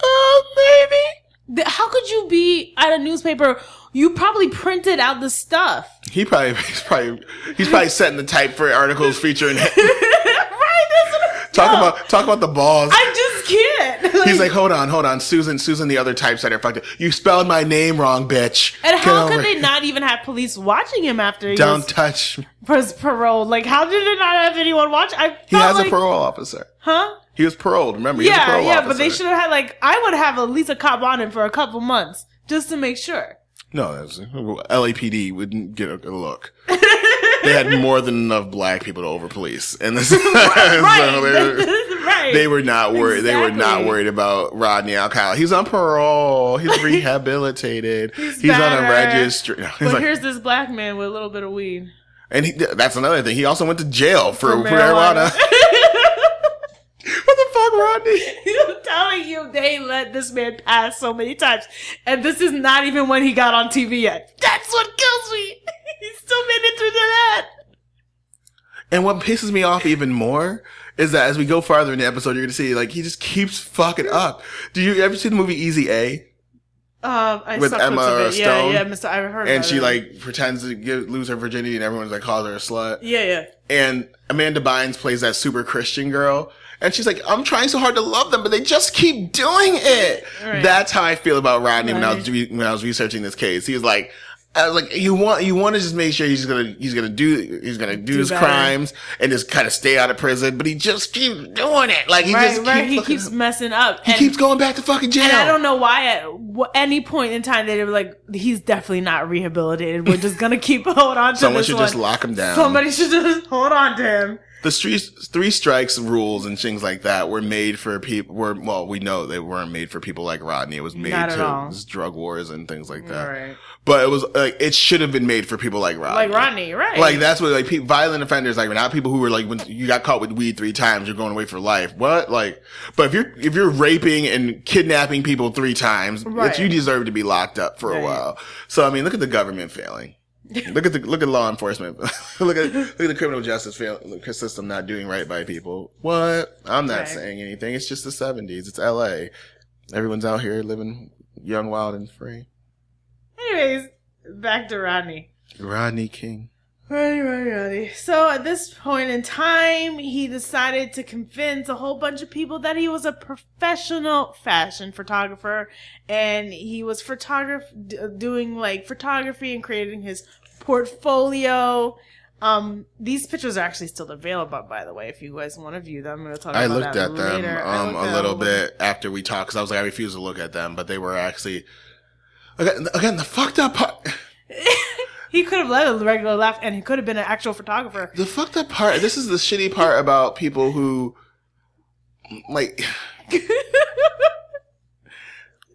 Oh, maybe. How could you be at a newspaper? You probably printed out the stuff. He probably he's probably he's probably setting the type for articles featuring him. Right? That's talk no. about talk about the balls. I just can't. Like, he's like, hold on, hold on, Susan, Susan, the other typesetter, fucked it. You spelled my name wrong, bitch. And how could they not even have police watching him after? He Don't was, touch. Was paroled? Like, how did they not have anyone watch? I he has like, a parole officer. Huh? He was paroled, remember? He yeah, was a parole yeah, officer. But they should have had, like, I would have at least a cop on him for a couple months just to make sure. No, that was, L A P D wouldn't get a look. They had more than enough black people to overpolice. And this, right, so they, were, right. they were not worried. Exactly. They were not worried about Rodney Alcala. He's on parole. He's rehabilitated. he's he's on a registry. No, but like, here's this black man with a little bit of weed. And he, that's another thing. He also went to jail for, for marijuana. marijuana. What the fuck, Rodney? I'm telling you, they let this man pass so many times. And this is not even when he got on T V yet. That's what kills me. He still made it through that. And what pisses me off even more is that as we go farther in the episode, you're going to see, like, he just keeps fucking up. Do you ever see the movie Easy A? Um, I With Emma Stone. Yeah, yeah, Mister I heard And she, it. like, pretends to give, lose her virginity and everyone's, like, calls her a slut. Yeah, yeah. And Amanda Bynes plays that super Christian girl. And she's like, I'm trying so hard to love them, but they just keep doing it. Right. That's how I feel about Rodney right. when I was re- when I was researching this case. He was like, I was like, you want you want to just make sure he's gonna he's gonna do he's gonna do, do his better. crimes and just kind of stay out of prison, but he just keeps doing it. Like he right, just right. keeps he keeps up. messing up. He and, keeps going back to fucking jail. And I don't know why at any point in time they were like, he's definitely not rehabilitated. We're just gonna keep hold on to Someone this Someone should one. just lock him down. Somebody should just hold on to him. The three, three strikes rules and things like that were made for people. Were well, we know they weren't made for people like Rodney. It was made to drug wars and things like that. Right. But it was like it should have been made for people like Rodney. Like Rodney, right? Like that's what like pe- violent offenders like not people who were like when you got caught with weed three times, you're going away for life. What like? But if you're if you're raping and kidnapping people three times, right. you deserve to be locked up for right. a while. So I mean, look at the government failing. Look at the look at law enforcement. look at look at the criminal justice system not doing right by people. What? I'm not okay. saying anything. It's just the seventies. It's L A. everyone's out here living young, wild, and free. Anyways, back to Rodney. Rodney King. Rodney, Rodney, Rodney. So at this point in time, he decided to convince a whole bunch of people that he was a professional fashion photographer, and he was photograph- doing like photography and creating his portfolio. Um, these pictures are actually still available, by the way, if you guys want to view them. I'm going to talk I about looked that at later. them um, looked a little them. bit after we talked, because I was like, I refuse to look at them, but they were actually, again, again the fucked up part. He could have led a regular laugh, and he could have been an actual photographer. The fucked up part, this is the shitty part about people who, like,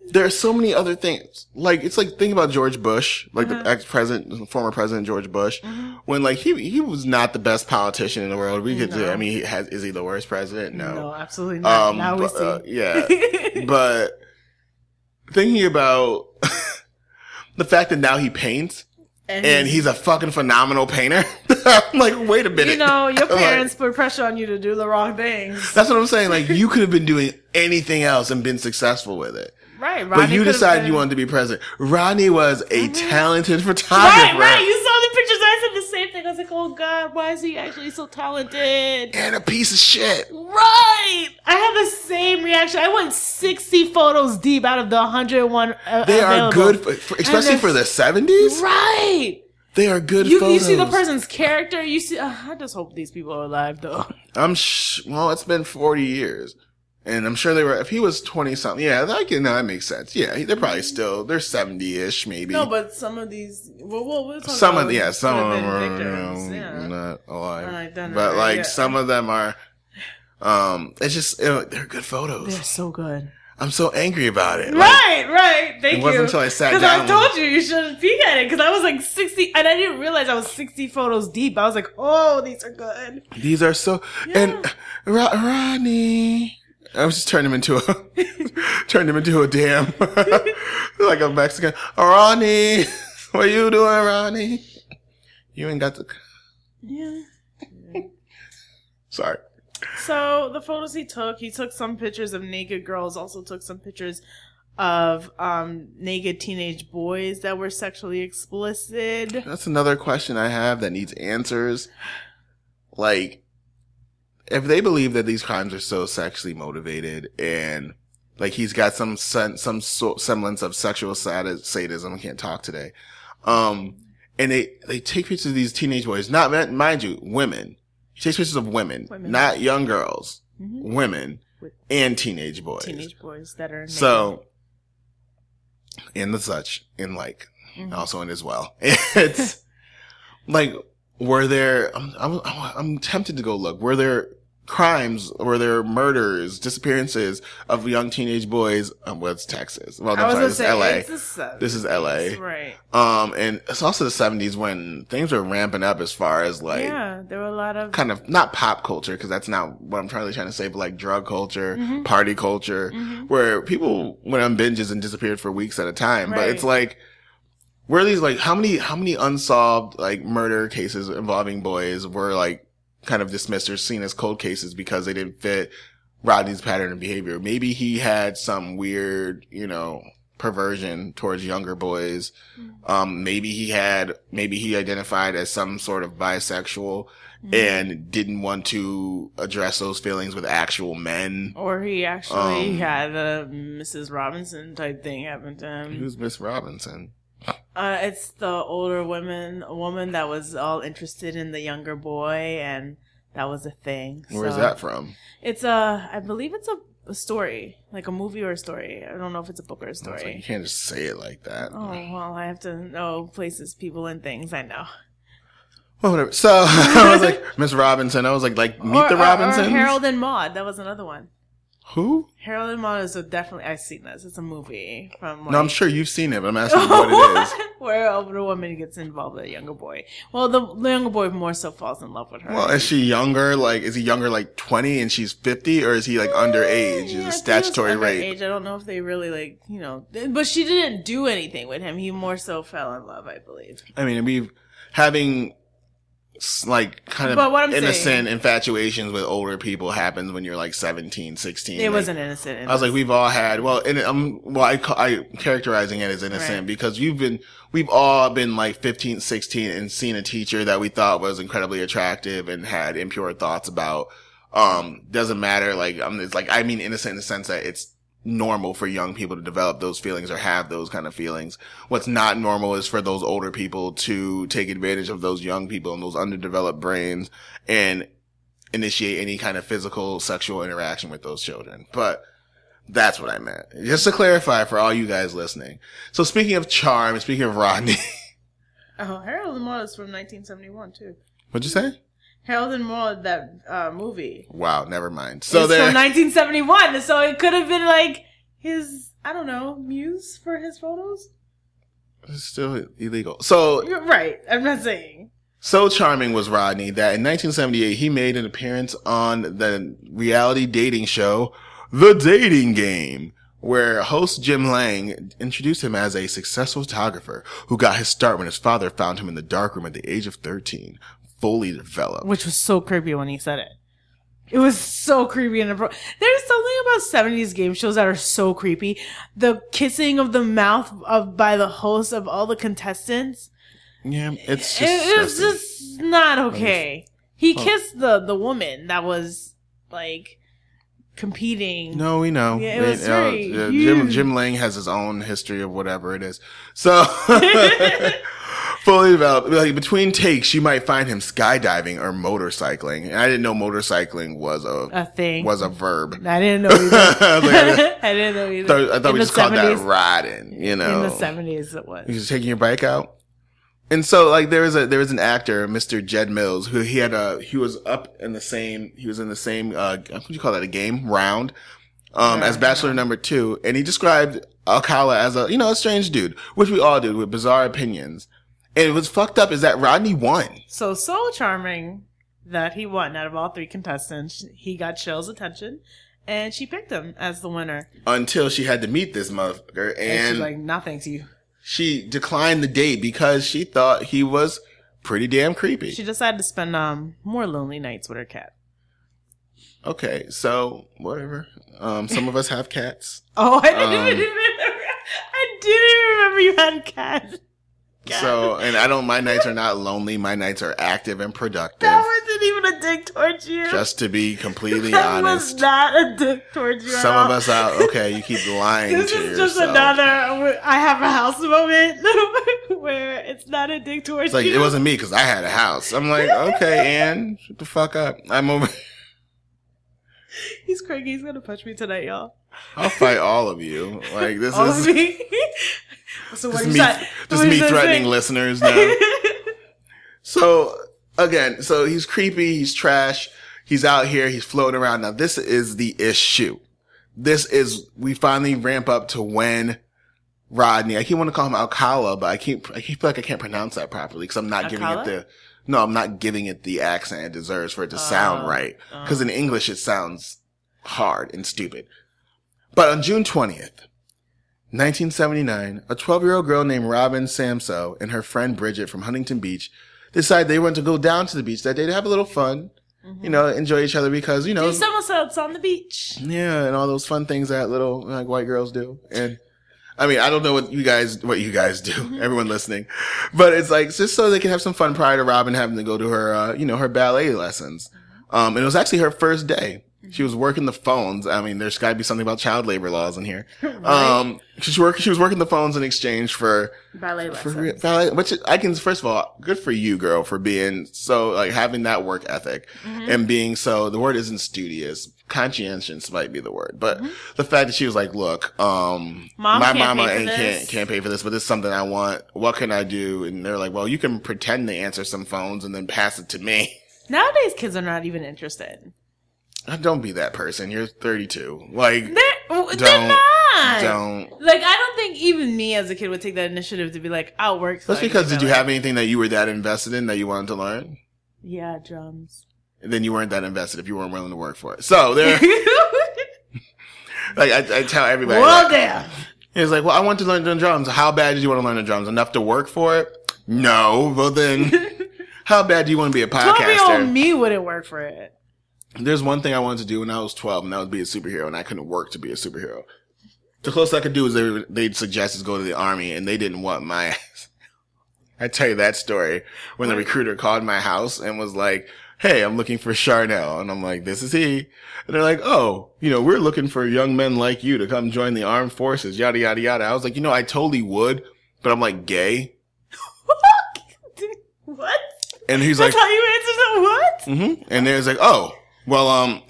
there are so many other things. Like, it's like, think about George Bush, like mm-hmm. the ex-president, former president George Bush, mm-hmm. when, like, he he was not the best politician in the world. We could no. say, I mean, he has, is he the worst president? No. No, absolutely not. Um, now we but, see. Uh, yeah. But thinking about the fact that now he paints, and, and he's a fucking phenomenal painter. I'm like, wait a minute. You know, your parents like, put pressure on you to do the wrong things. That's what I'm saying. Like, you could have been doing anything else and been successful with it. Right, Rodney. But you decided been... you wanted to be president. Rodney was a mm-hmm. talented photographer. Right, right. You saw the pictures. I said the same thing. I was like, oh, God, why is he actually so talented? And a piece of shit. Right. I had the same reaction. I went sixty photos deep out of the one hundred one uh, They available. Are good, for, for, especially for the seventies. Right. They are good you, photos. You see the person's character. You see. Uh, I just hope these people are alive, though. I'm sh- Well, it's been forty years. And I'm sure they were, if he was twenty something, yeah, like, you know, that makes sense. Yeah, they're probably still, they're seventy ish, maybe. No, but some of these, well, well we're talking some about. Some of, yeah, some of them are, victims, you know, yeah. not alive. But, right, like, yeah. some of them are, um, it's just, you know, they're good photos. They're so good. I'm so angry about it. Right, like, right. Thank you. It wasn't you. until I sat down. Because I told you, you shouldn't peek at it, because I was like sixty, and I didn't realize I was sixty photos deep. I was like, oh, these are good. These are so, yeah. and Rod- Rodney. I was just turning him into a, turned him into a damn, like a Mexican. Oh, Ronnie, what are you doing, Ronnie? You ain't got the. Yeah. Sorry. So the photos he took, he took some pictures of naked girls. Also took some pictures of um, naked teenage boys that were sexually explicit. That's another question I have that needs answers. Like. If they believe that these crimes are so sexually motivated and, like, he's got some sen- some so- semblance of sexual sadis- sadism, I can't talk today, um, and they, they take pictures of these teenage boys, not, mind you, women. He takes pictures of women, women. Not young girls, mm-hmm. women, with and teenage boys. Teenage boys that are naked. So, and the such, and, like, mm-hmm. also in as well. It's, like... Were there, I'm, I'm, I'm tempted to go look, were there crimes, were there murders, disappearances of young teenage boys? Um, well, it's Texas. Well, no, sorry, this is L A. This is L A. Right. Um, and it's also the seventies when things were ramping up as far as like. Yeah, there were a lot of. Kind of, not pop culture, because that's not what I'm trying to, trying to say, but like drug culture, mm-hmm. party culture, mm-hmm. where people went on binges and disappeared for weeks at a time. Right. But it's like. Were these like how many how many unsolved like murder cases involving boys were like kind of dismissed or seen as cold cases because they didn't fit Rodney's pattern of behavior? Maybe he had some weird, you know, perversion towards younger boys. Mm-hmm. Um, maybe he had maybe he identified as some sort of bisexual mm-hmm. and didn't want to address those feelings with actual men. Or he actually um, had a Missus Robinson type thing happen to him. Who's Miss Robinson? Uh, it's the older woman, a woman that was all interested in the younger boy, and that was a thing. So where's that from? It's a, I believe it's a, a story, like a movie or a story. I don't know if it's a book or a story. Like, you can't just say it like that. Oh, well, I have to know places, people, and things. I know. Well, whatever. So I was like, Miss Robinson. I was like, like meet or, the Robinsons. Or, or Harold and Maude. That was another one. Who? Harold and Maude is definitely. I've seen this. It's a movie from. Like, no, I'm sure you've seen it, but I'm asking you what it is. Where an older woman gets involved with a younger boy. Well, the, the younger boy more so falls in love with her. Well, is she younger? Like, is he younger? Like twenty, and she's fifty, or is he like underage? Is yeah, a statutory rape? Underage. I don't know if they really like you know. But she didn't do anything with him. He more so fell in love, I believe. I mean, we've having. like kind of but what I'm innocent saying, infatuations with older people happens when you're like seventeen, sixteen. It like, wasn't innocent, innocent. I was like, we've all had, well, and I'm, well, I, I characterizing it as innocent right. because you've been, we've all been like fifteen, sixteen and seen a teacher that we thought was incredibly attractive and had impure thoughts about. Um, doesn't matter. Like, I'm, it's like, I mean, innocent in the sense that it's normal for young people to develop those feelings or have those kind of feelings. What's not normal is for those older people to take advantage of those young people and those underdeveloped brains and initiate any kind of physical, sexual interaction with those children. But that's what I meant. Just to clarify for all you guys listening. So speaking of charm, speaking of Rodney. Oh, Harold and Maude is from nineteen seventy-one too. What'd you say? Harold and Maude, that uh, movie. Wow, never mind. So it's from nineteen seventy-one, so it could have been like his, I don't know, muse for his photos? It's still illegal. So you're right, I'm not saying. So charming was Rodney that in nineteen seventy-eight he made an appearance on the reality dating show, The Dating Game, where host Jim Lange introduced him as a successful photographer who got his start when his father found him in the darkroom at the age of thirteen. Fully developed, which was so creepy when he said it. It was so creepy, and abro- there's something about seventies game shows that are so creepy. The kissing of the mouth of by the host of all the contestants. Yeah, it's just it, it was just not okay. He kissed the the woman that was like competing. No, we know. Yeah, it they, was very uh, Jim Jim Lange has his own history of whatever it is. So. Fully developed. Like, between takes, you might find him skydiving or motorcycling. And I didn't know motorcycling was a, a thing. Was a verb. I didn't know either. like, I didn't know either. Th- I thought in we just seventies, called that riding, you know. In the seventies it was. You're just taking your bike out. And so, like, there was a, there was an actor, Mister Jed Mills, who he had a, he was up in the same, he was in the same, uh, what do you call that, a game? Round. Um, right. As Bachelor number two. And he described Alcala as a, you know, a strange dude, which we all do with bizarre opinions. And what's fucked up is that Rodney won. So, so charming that he won. Out of all three contestants, he got Shell's attention, and she picked him as the winner. Until she had to meet this motherfucker, and, and she's like, "Nah, thanks you." She declined the date because she thought he was pretty damn creepy. She decided to spend um more lonely nights with her cat. Okay, so whatever. Um, some of us have cats. Oh, I didn't um, even remember. I didn't remember you had cats. God. So, and I don't, my nights are not lonely. My nights are active and productive. That wasn't even a dig towards you. Just to be completely that honest. That was not a dig towards you. Some of us are, okay, you keep lying this to yourself. This is just another, I have a house moment where it's not a dig towards it's like, you. It wasn't me because I had a house. I'm like, okay, Ann, shut the fuck up. I'm over. He's cranky. He's going to punch me tonight, y'all. I'll fight all of you. Like, this all is. All of me? So what just me, that, just what me threatening listeners now. So, again, so he's creepy, he's trash, he's out here, he's floating around. Now, this is the issue. This is, we finally ramp up to when Rodney, I keep wanting to call him Alcala, but I keep, I keep feel like I can't pronounce that properly because I'm not Alcala? giving it the, no, I'm not giving it the accent it deserves for it to uh, sound right. Because uh. in English, it sounds hard and stupid. But on June twentieth, nineteen seventy-nine, a twelve-year-old girl named Robin Samsoe and her friend Bridget from Huntington Beach decided they wanted to go down to the beach that day to have a little fun, mm-hmm. you know, enjoy each other because, you know. Do somersaults on the beach. Yeah, and all those fun things that little like white girls do. And I mean, I don't know what you guys, what you guys do, mm-hmm. everyone listening, but it's like just so they can have some fun prior to Robin having to go to her, uh, you know, her ballet lessons. Um, and it was actually her first day. She was working the phones. I mean, there's got to be something about child labor laws in here. Right. Um, she, work, she was working the phones in exchange for ballet lessons. For, ballet, which I can, first of all, good for you, girl, for being so, like, having that work ethic mm-hmm. and being so, the word isn't studious. Conscientious might be the word. But mm-hmm. the fact that she was like, look, um, Mom my can't mama ain't, can't, can't pay for this, but this is something I want. What can I do? And they're like, well, you can pretend to answer some phones and then pass it to me. Nowadays, kids are not even interested. Don't be that person. You're thirty-two. Like, they're, don't, they're not. Don't. Like, I don't think even me as a kid would take that initiative to be like, I'll work. So That's I because did you like, have anything that you were that invested in that you wanted to learn? Yeah, drums. And then you weren't that invested if you weren't willing to work for it. So there. like I, I tell everybody. Well, like, damn. It's like, well, I want to learn the drums. How bad did you want to learn the drums? Enough to work for it? No. Well, then. How bad do you want to be a podcaster? Tell me on me wouldn't work for it. There's one thing I wanted to do when I was twelve, and that was be a superhero, and I couldn't work to be a superhero. The closest I could do is they, they'd suggest is go to the army, and they didn't want my ass. I tell you that story when the recruiter called my house and was like, hey, I'm looking for Charnel. And I'm like, this is he. And they're like, oh, you know, we're looking for young men like you to come join the armed forces, yada, yada, yada. I was like, you know, I totally would, but I'm like gay. What? And he's That's like, how you answer that? What? Mm-hmm. And there's like, oh, well, um,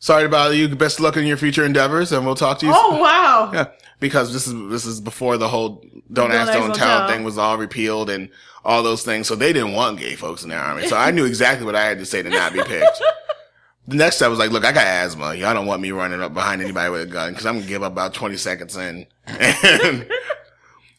sorry to bother you. Best of luck in your future endeavors, and we'll talk to you. Oh, soon. Wow. Yeah. Because this is, this is before the whole don't, don't ask, don't tell thing was all repealed and all those things. So they didn't want gay folks in their army. So I knew exactly what I had to say to not be picked. The next step was like, look, I got asthma. Y'all don't want me running up behind anybody with a gun because I'm going to give up about twenty seconds in. And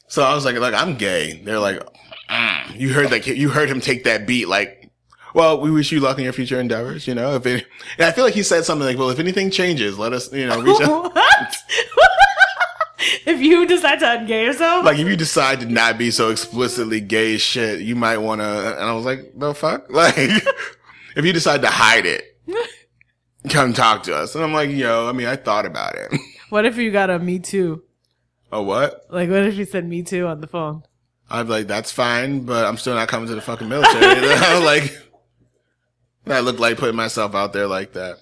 so I was like, look, I'm gay. They're like, mm. you heard that, you heard him take that beat. Like, well, we wish you luck in your future endeavors. You know, if it, and I feel like he said something like, well, if anything changes, let us, you know, reach out. What? If you decide to un-gay yourself? Like, if you decide to not be so explicitly gay as shit, you might want to... And I was like, no, fuck? Like, if you decide to hide it, come talk to us. And I'm like, yo, I mean, I thought about it. What if you got a Me Too? A what? Like, what if you said Me Too on the phone? I'd be like, that's fine, but I'm still not coming to the fucking military. I was like, I look like putting myself out there like that.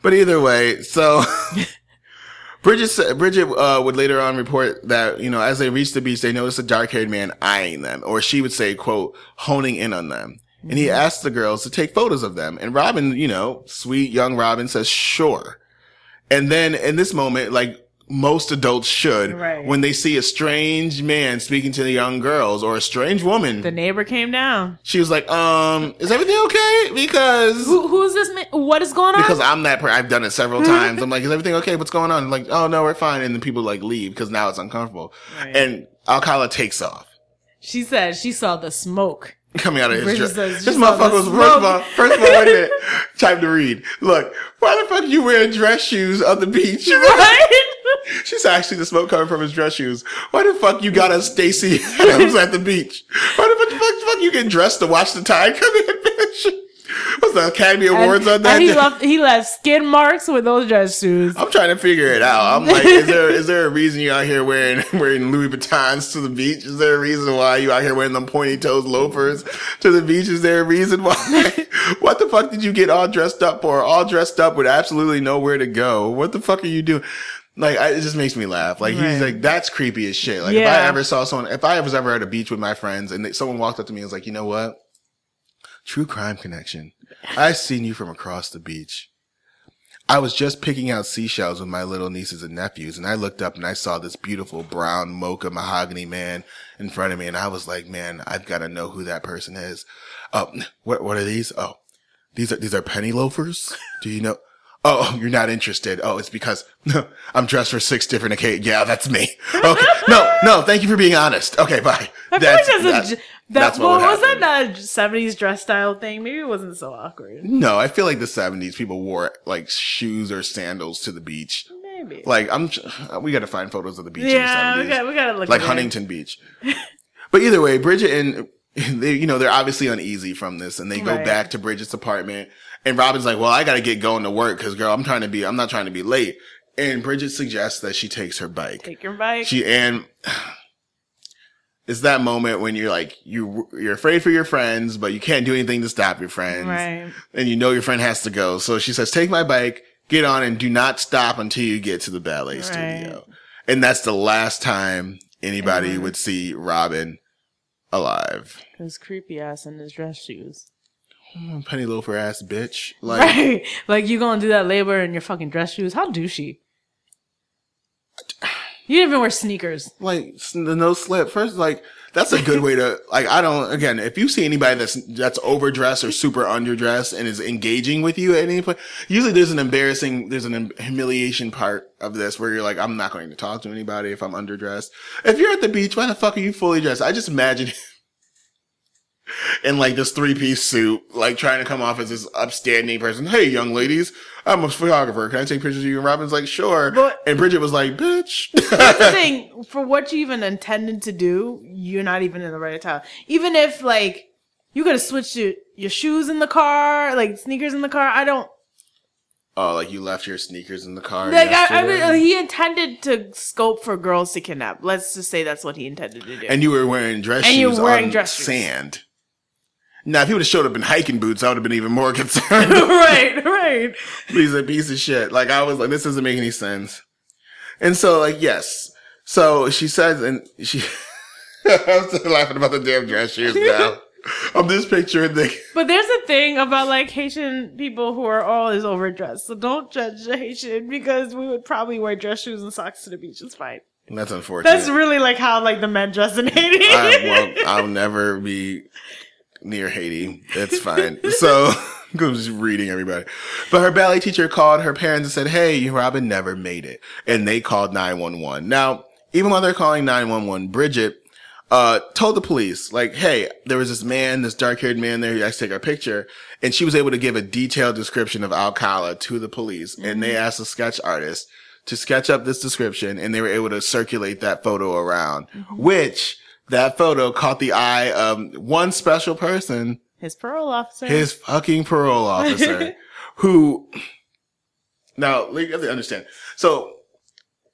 But either way, so... Bridget, Bridget uh, would later on report that, you know, as they reached the beach, they noticed a dark-haired man eyeing them, or she would say, quote, honing in on them. Mm-hmm. And he asked the girls to take photos of them. And Robin, you know, sweet young Robin says, sure. And then in this moment, like most adults should, right, when they see a strange man speaking to the young girls or a strange woman. The neighbor came down. She was like, um, is everything okay? Because... Who, who's this man? What is going on? Because I'm that person. I've done it several times. I'm like, is everything okay? What's going on? I'm like, oh, no, we're fine. And then people like leave because now it's uncomfortable. Right. And Alcala takes off. She said she saw the smoke coming out of his dress. This motherfucker was, first of all, first of all, wait a minute. Time to read. Look, why the fuck are you wearing dress shoes on the beach? Right? She's actually the smoke coming from his dress shoes. Why the fuck you got us Stacey Adams at the beach? Why the fuck, the fuck you get dressed to watch the tide come in, bitch? What's the Academy Awards and, on that? And he, left, he left skin marks with those dress shoes. I'm trying to figure it out. I'm like, is there is there a reason you out here wearing wearing Louis Vuittons to the beach? Is there a reason why you out here wearing them pointy toes loafers to the beach? Is there a reason why? What the fuck did you get all dressed up for? All dressed up with absolutely nowhere to go. What the fuck are you doing? Like, I, it just makes me laugh. Like, right. He's like, that's creepy as shit. Like, yeah. If I ever saw someone, if I was ever at a beach with my friends and they, someone walked up to me and was like, you know what? True crime connection. I've seen you from across the beach. I was just picking out seashells with my little nieces and nephews, and I looked up and I saw this beautiful brown mocha mahogany man in front of me, and I was like, man, I've got to know who that person is. Oh, what, what are these? Oh, these are, these are penny loafers? Do you know? Oh, you're not interested. Oh, it's because no, I'm dressed for six different occasions. Yeah, that's me. Okay. No, no, thank you for being honest. Okay, bye. I that's, feel like that's, that's, a, that's well, what was happen. That not a seventies dress style thing? Maybe it wasn't so awkward. No, I feel like the seventies people wore like shoes or sandals to the beach. Maybe. Like, I'm, we got to find photos of the beach yeah, in the seventies. Yeah, we got we got to look at it. Like Huntington Beach. But either way, Bridget and, they, you know, they're obviously uneasy from this, and they go right. back to Bridget's apartment. And Robin's like, well, I got to get going to work because, girl, I'm trying to be, I'm not trying to be late. And Bridget suggests that she takes her bike. Take your bike. She, and it's that moment when you're like, you, you're afraid for your friends, but you can't do anything to stop your friends. Right. And you know your friend has to go. So she says, take my bike, get on, and do not stop until you get to the ballet right. studio. And that's the last time anybody mm-hmm. would see Robin alive. His creepy ass in his dress shoes. Penny loafer ass bitch. Like, right. Like, you gonna do that labor in your fucking dress shoes? How douchey. You didn't even wear sneakers. Like, the no slip. First, like, that's a good way to, like, I don't, again, if you see anybody that's, that's overdressed or super underdressed and is engaging with you at any point, usually there's an embarrassing, there's an humiliation part of this where you're like, I'm not going to talk to anybody if I'm underdressed. If you're at the beach, why the fuck are you fully dressed? I just imagine in like this three-piece suit, like trying to come off as this upstanding person. Hey, young ladies, I'm a photographer. Can I take pictures of you? And Robin's like, sure. But, and Bridget was like, bitch. That's the thing. For what you even intended to do, you're not even in the right attire. Even if like You could have switched your, your shoes in the car, like sneakers in the car. I don't. Oh, like you left your sneakers in the car? Like I, I mean, he intended to scope for girls to kidnap. Let's just say that's what he intended to do. And you were wearing dress and shoes you were wearing on dress shoes. Sand. Now, if he would have showed up in hiking boots, I would have been even more concerned. Right, right. He's a piece of shit. Like, I was like, this doesn't make any sense. And so, like, yes. So she says, and she... I'm still laughing about the damn dress shoes now. I'm just picturing the... But there's a thing about, like, Haitian people who are always overdressed. So don't judge the Haitian, because we would probably wear dress shoes and socks to the beach. It's fine. That's unfortunate. That's really, like, how, like, the men dress in Haiti. I, well, I'll never be near Haiti. It's fine. So... I'm just reading everybody. But her ballet teacher called her parents and said, hey, Robin never made it. And they called nine one one. Now, even while they're calling nine one one, Bridget uh told the police, like, hey, there was this man, this dark-haired man there who asked to take our picture. And she was able to give a detailed description of Alcala to the police. Mm-hmm. And they asked a sketch artist to sketch up this description. And they were able to circulate that photo around, mm-hmm. which that photo caught the eye of one special person. His parole officer. His fucking parole officer. Who, now, you have to understand. So,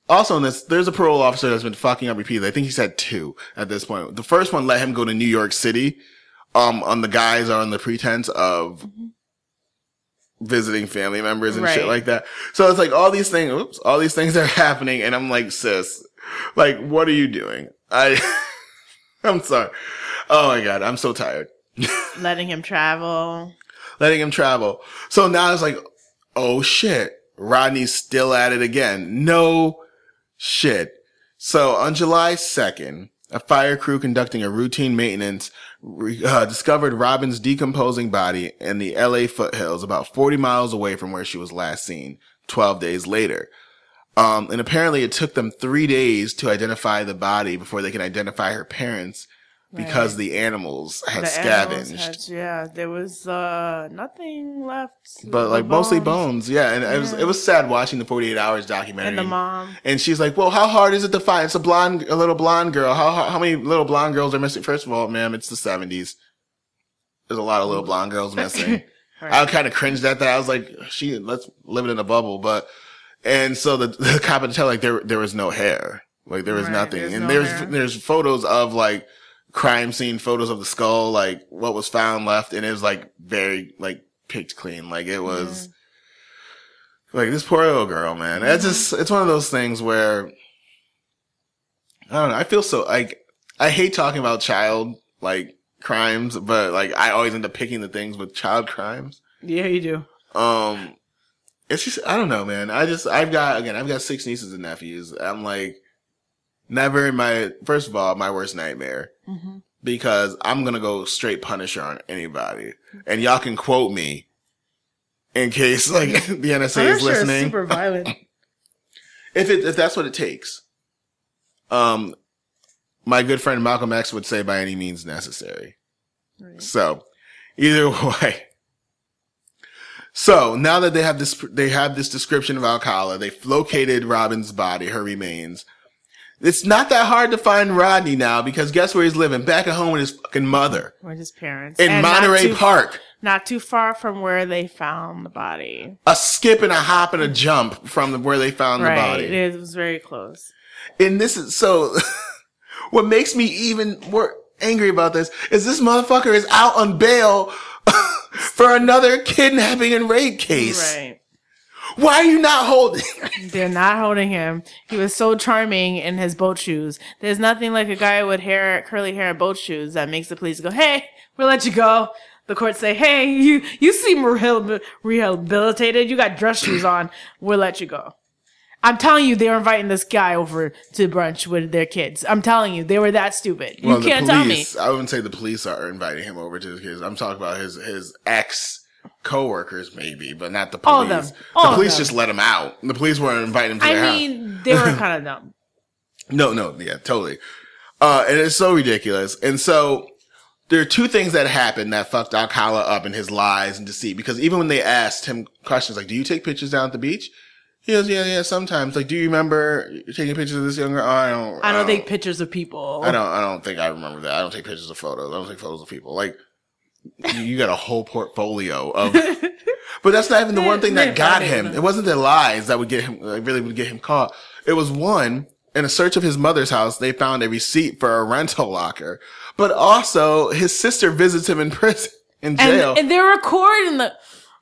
also in this, there's a parole officer that's been fucking up repeatedly. I think he's had two at this point. The first one let him go to New York City, um, on the guise or on the pretense of mm-hmm. visiting family members and right. shit like that. So it's like all these things, oops, all these things are happening, and I'm like, sis, like, what are you doing? I, I'm sorry. Oh my God, I'm so tired. Letting him travel. Letting him travel. So now it's like, oh shit, Rodney's still at it again. No shit. So on July second, a fire crew conducting a routine maintenance uh, discovered Robin's decomposing body in the L A foothills about forty miles away from where she was last seen twelve days later. Um, and apparently it took them three days to identify the body before they can identify her parents. Because right. the animals had the scavenged. Animals had, yeah, there was uh, nothing left. But like bones. Mostly bones, yeah. And yeah. it was it was sad watching the forty-eight hours documentary. And the mom. And she's like, well, how hard is it to find? It's a blonde, a little blonde girl. How how many little blonde girls are missing? First of all, ma'am, it's the seventies. There's a lot of little blonde girls missing. Right. I kind of cringed at that. I was like, she, let's live it in a bubble. But, and so the, the cop had to tell, like, there, there was no hair. Like, there was right. nothing. There's and no there's, hair. There's photos of, like, crime scene photos of the skull, like what was found left, and it was like very like picked clean. Like it was yeah. like this poor little girl, man. Mm-hmm. It's just it's one of those things where I don't know. I feel so like I hate talking about child like crimes, but like I always end up picking the things with child crimes. Yeah, you do. Um, it's just I don't know, man. I just I've got again I've got six nieces and nephews. I'm like. Never in my, first of all, my worst nightmare. Mm-hmm. Because I'm going to go straight Punisher on anybody. And y'all can quote me in case, like, the N S A Punisher is listening. Is super violent. if it, if that's what it takes. Um, my good friend Malcolm X would say by any means necessary. Right. So, either way. So, now that they have this, they have this description of Alcala, they've located Robin's body, her remains. It's not that hard to find Rodney now because guess where he's living? Back at home with his fucking mother. With his parents. In and Monterey not too, Park. Not too far from where they found the body. A skip and a hop and a jump from the, where they found right. the body. Right, it was very close. And this is, so, what makes me even more angry about this is this motherfucker is out on bail for another kidnapping and rape case. Right. Why are you not holding him? They're not holding him. He was so charming in his boat shoes. There's nothing like a guy with hair, curly hair and boat shoes that makes the police go, hey, we'll let you go. The courts say, hey, you, you seem rehabil- rehabilitated. You got dress shoes on. We'll let you go. I'm telling you, they were inviting this guy over to brunch with their kids. I'm telling you, they were that stupid. Well, you can't police, tell me. I wouldn't say the police are inviting him over to his kids. I'm talking about his, his ex co-workers maybe, but not the police. All of them. All the police of them. Just let him out. The police weren't inviting him to I their mean, house. They were kind of dumb. No, no, yeah, totally. Uh, and it's so ridiculous. And so there are two things that happened that fucked Alcala up in his lies and deceit. Because even when they asked him questions like, do you take pictures down at the beach? He goes, yeah, yeah, sometimes. Like, do you remember taking pictures of this young girl? Oh, I don't I don't, I don't take pictures of people. I don't I don't think I remember that. I don't take pictures of photos. I don't take photos of people. Like you got a whole portfolio of, but that's not even the one thing that got him. It wasn't the lies that would get him, like, really would get him caught. It was one, in a search of his mother's house, they found a receipt for a rental locker, but also his sister visits him in prison, in jail. And, and they're recording the,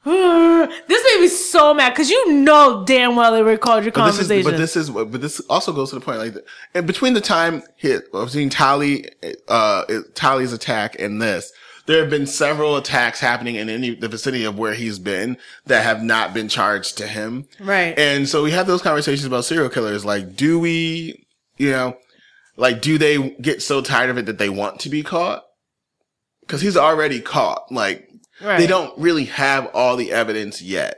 uh, this made me so mad because you know damn well they recorded your conversation. But this is, but this also goes to the point, like, and between the time he, between Tali, uh, Tali's attack and this, there have been several attacks happening in any, the vicinity of where he's been that have not been charged to him. Right. And so we have those conversations about serial killers. Like, do we, you know, like, do they get so tired of it that they want to be caught? Because he's already caught. Like, right. They don't really have all the evidence yet.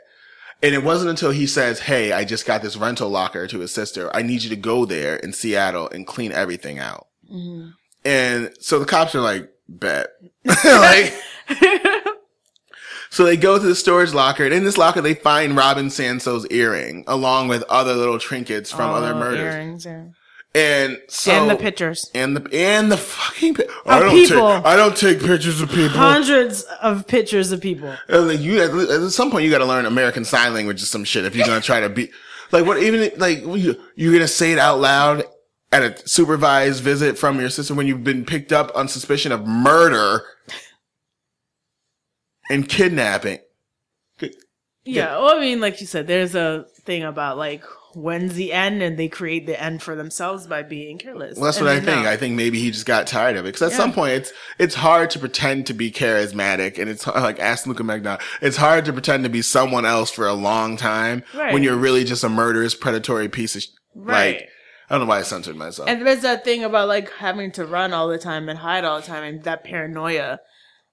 And it wasn't until he says, hey, I just got this rental locker to his sister. I need you to go there in Seattle and clean everything out. Mm-hmm. And so the cops are like, bet. Like, so they go to the storage locker, and in this locker they find Robin Samsoe's earring along with other little trinkets from oh, other murders. Earrings, yeah. And so and the pictures and the and the fucking pi- I don't people. Take, I don't take pictures of people. Hundreds of pictures of people. Like, you at some point you got to learn American Sign Language or some shit if you're gonna try to be like what even like you're gonna say it out loud. At a supervised visit from your sister when you've been picked up on suspicion of murder and kidnapping. Good. Yeah, Good. Well, I mean, like you said, there's a thing about, like, when's the end, and they create the end for themselves by being careless. Well, that's and what I think. Know. I think maybe he just got tired of it. Because at yeah. some point, it's it's hard to pretend to be charismatic, and it's like, ask Luca McDonald. It's hard to pretend to be someone else for a long time right. when you're really just a murderous, predatory piece of shit. Right. Like, I don't know why I censored myself. And there's that thing about, like, having to run all the time and hide all the time and that paranoia.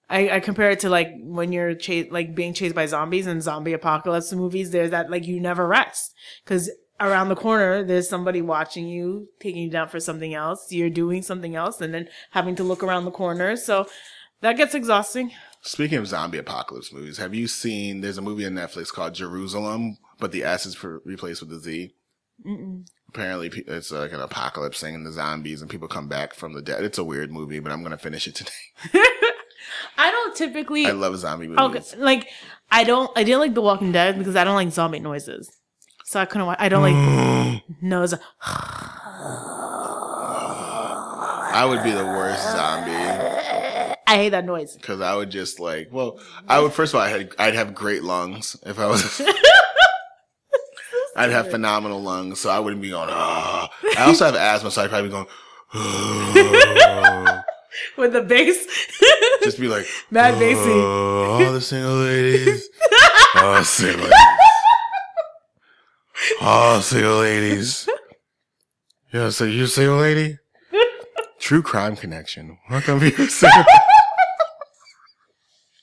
I, I compare it to, like, when you're chased, like, being chased by zombies in zombie apocalypse movies. There's that, like, you never rest. Because around the corner, there's somebody watching you, taking you down for something else. You're doing something else and then having to look around the corner. So that gets exhausting. Speaking of zombie apocalypse movies, have you seen, there's a movie on Netflix called Jerusalem, but the S is for, replaced with the Z? Mm-mm. Apparently it's like an apocalypse thing and the zombies and people come back from the dead. It's a weird movie, but I'm gonna finish it today. I don't typically I love zombie movies. Okay, like I don't I didn't like The Walking Dead because I don't like zombie noises, so I couldn't watch. I don't like no zo- I would be the worst zombie. I hate that noise because I would just like well I would first of all I had, I'd have great lungs if I was I'd have phenomenal lungs, so I wouldn't be going, oh. I also have asthma, so I'd probably be going, oh. With the bass? Just be like, mad bassy. Oh, all the single ladies. All single ladies. All single ladies. Yeah, so you're a single lady? True crime connection. How come you're a single lady?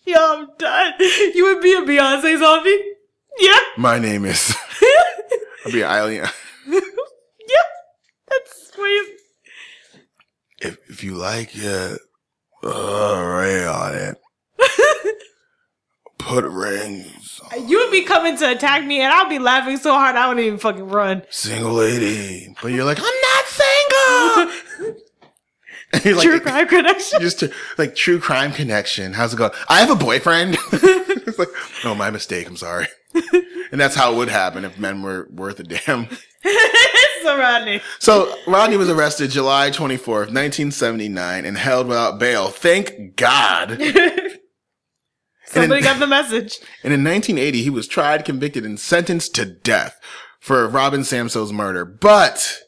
Yo, I'm done. You would be a Beyonce zombie? Yeah. My name is... I'll be an alien. Yeah, that's sweet. If if you like it, uh, ring on it. Put rings on. You would be coming to attack me, and I'll be laughing so hard I wouldn't even fucking run. Single lady, but you're like, I'm not single. You're like, true crime connection. Just to, like true crime connection. How's it going? I have a boyfriend. It's like, no, my mistake. I'm sorry. And that's how it would happen if men were worth a damn. So Rodney. So Rodney was arrested July twenty-fourth, nineteen seventy-nine, and held without bail. Thank God. Somebody in, got the message. And in nineteen eighty, he was tried, convicted, and sentenced to death for Robin Samsoe's murder. But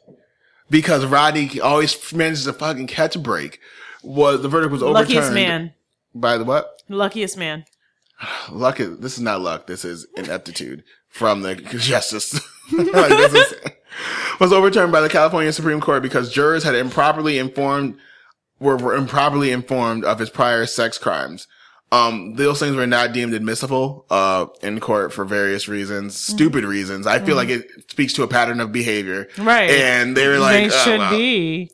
because Rodney always manages to fucking catch a break, was the verdict was overturned. Luckiest man. By the what? Luckiest man. Luck is, this is not luck. This is ineptitude from the justice. Like, this is, was overturned by the California Supreme Court because jurors had improperly informed, were, were improperly informed of his prior sex crimes. Um, those things were not deemed admissible, uh, in court for various reasons, stupid mm-hmm. reasons. I feel mm-hmm. like it speaks to a pattern of behavior. Right. And they were like, they oh, should wow. be.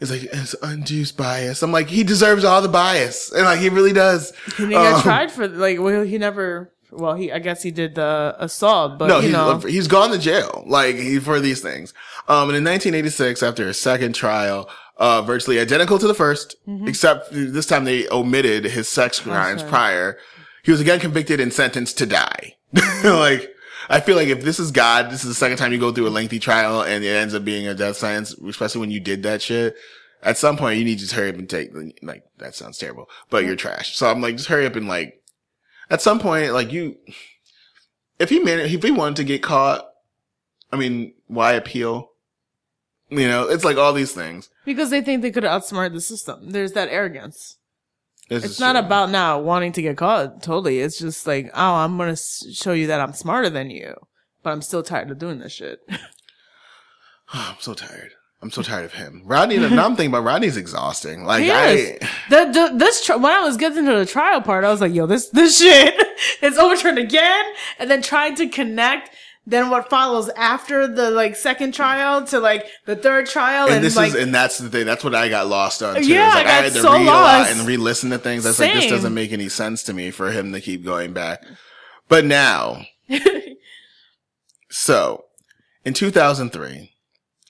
It's like, it's undue bias. I'm like, he deserves all the bias. And like, he really does. He um, got tried for, like, well, he never, well, he, I guess he did the assault, but no, you he's, know. He's gone to jail, like, he, for these things. Um, and in nineteen eighty-six, after his second trial, uh, virtually identical to the first, mm-hmm. except this time they omitted his sex crimes prior. He was again convicted and sentenced to die. Like, I feel like if this is God, this is the second time you go through a lengthy trial and it ends up being a death sentence, especially when you did that shit. At some point, you need to just hurry up and take, like, that sounds terrible, but you're trash. So I'm like, just hurry up and, like, at some point, like, you, if he managed, if he wanted to get caught, I mean, why appeal? You know, it's like all these things. Because they think they could outsmart the system. There's that arrogance. This it's not true. About now wanting to get caught. Totally. It's just like, oh, I'm going to show you that I'm smarter than you, but I'm still tired of doing this shit. I'm so tired. I'm so tired of him. Rodney, now I'm thinking about Rodney's exhausting. Like, he is. I, the, the, this, when I was getting to the trial part, I was like, yo, this, this shit is overturned again. And then trying to connect then what follows after the, like, second trial to, like, the third trial. And, and this like, is, and that's the thing. That's what I got lost on, too. Yeah, like, I got I had to so read lost. a lot and re-listen to things. That's Same. Like, this doesn't make any sense to me for him to keep going back. But now. So, in two thousand three.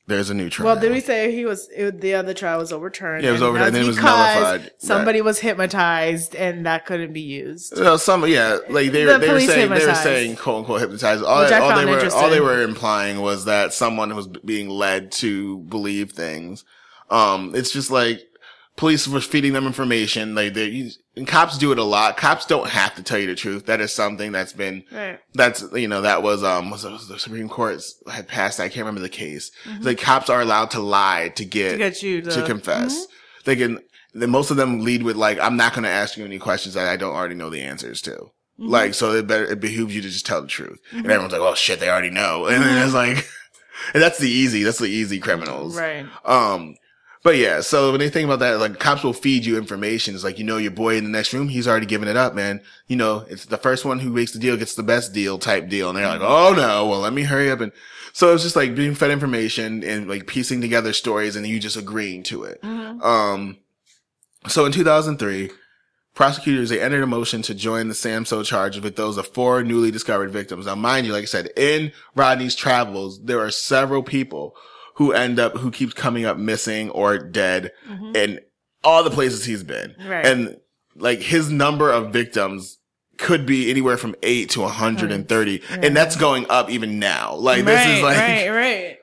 There's a new trial. Well, did we say he was it, the other trial was overturned? Yeah, it was overturned. And, and it was nullified. Somebody right. was hypnotized, and that couldn't be used. No, some yeah, like they the were they were saying hypnotized. they were saying quote unquote hypnotized. All, that, all they were all they were implying was that someone was being led to believe things. Um, it's just like police were feeding them information. Like they and cops do it a lot. Cops don't have to tell you the truth. That is something that's been right. that's you know that was um was, was the Supreme Court had passed. I can't remember the case. Mm-hmm. Like cops are allowed to lie to get to, get you to, to confess. Mm-hmm. They can. Then most of them lead with like, I'm not going to ask you any questions that I don't already know the answers to. Mm-hmm. Like so, it better it behooves you to just tell the truth. Mm-hmm. And everyone's like, well, shit, they already know. And then it's like, and that's the easy. That's the easy criminals. Right. Um. But yeah, so when they think about that, like cops will feed you information. It's like, you know, your boy in the next room, he's already giving it up, man. You know, it's the first one who makes the deal gets the best deal type deal. And they're like, oh no, well, let me hurry up. And so it's just like being fed information and like piecing together stories and you just agreeing to it. Mm-hmm. Um, so in two thousand three, prosecutors, they entered a motion to join the Samsoe charge with those of four newly discovered victims. Now, mind you, like I said, in Rodney's travels, there are several people who end up, who keeps coming up missing or dead mm-hmm. in all the places he's been. Right. And like his number of victims could be anywhere from eight to one hundred thirty. Right. And that's going up even now. Like this right, is like. Right, right.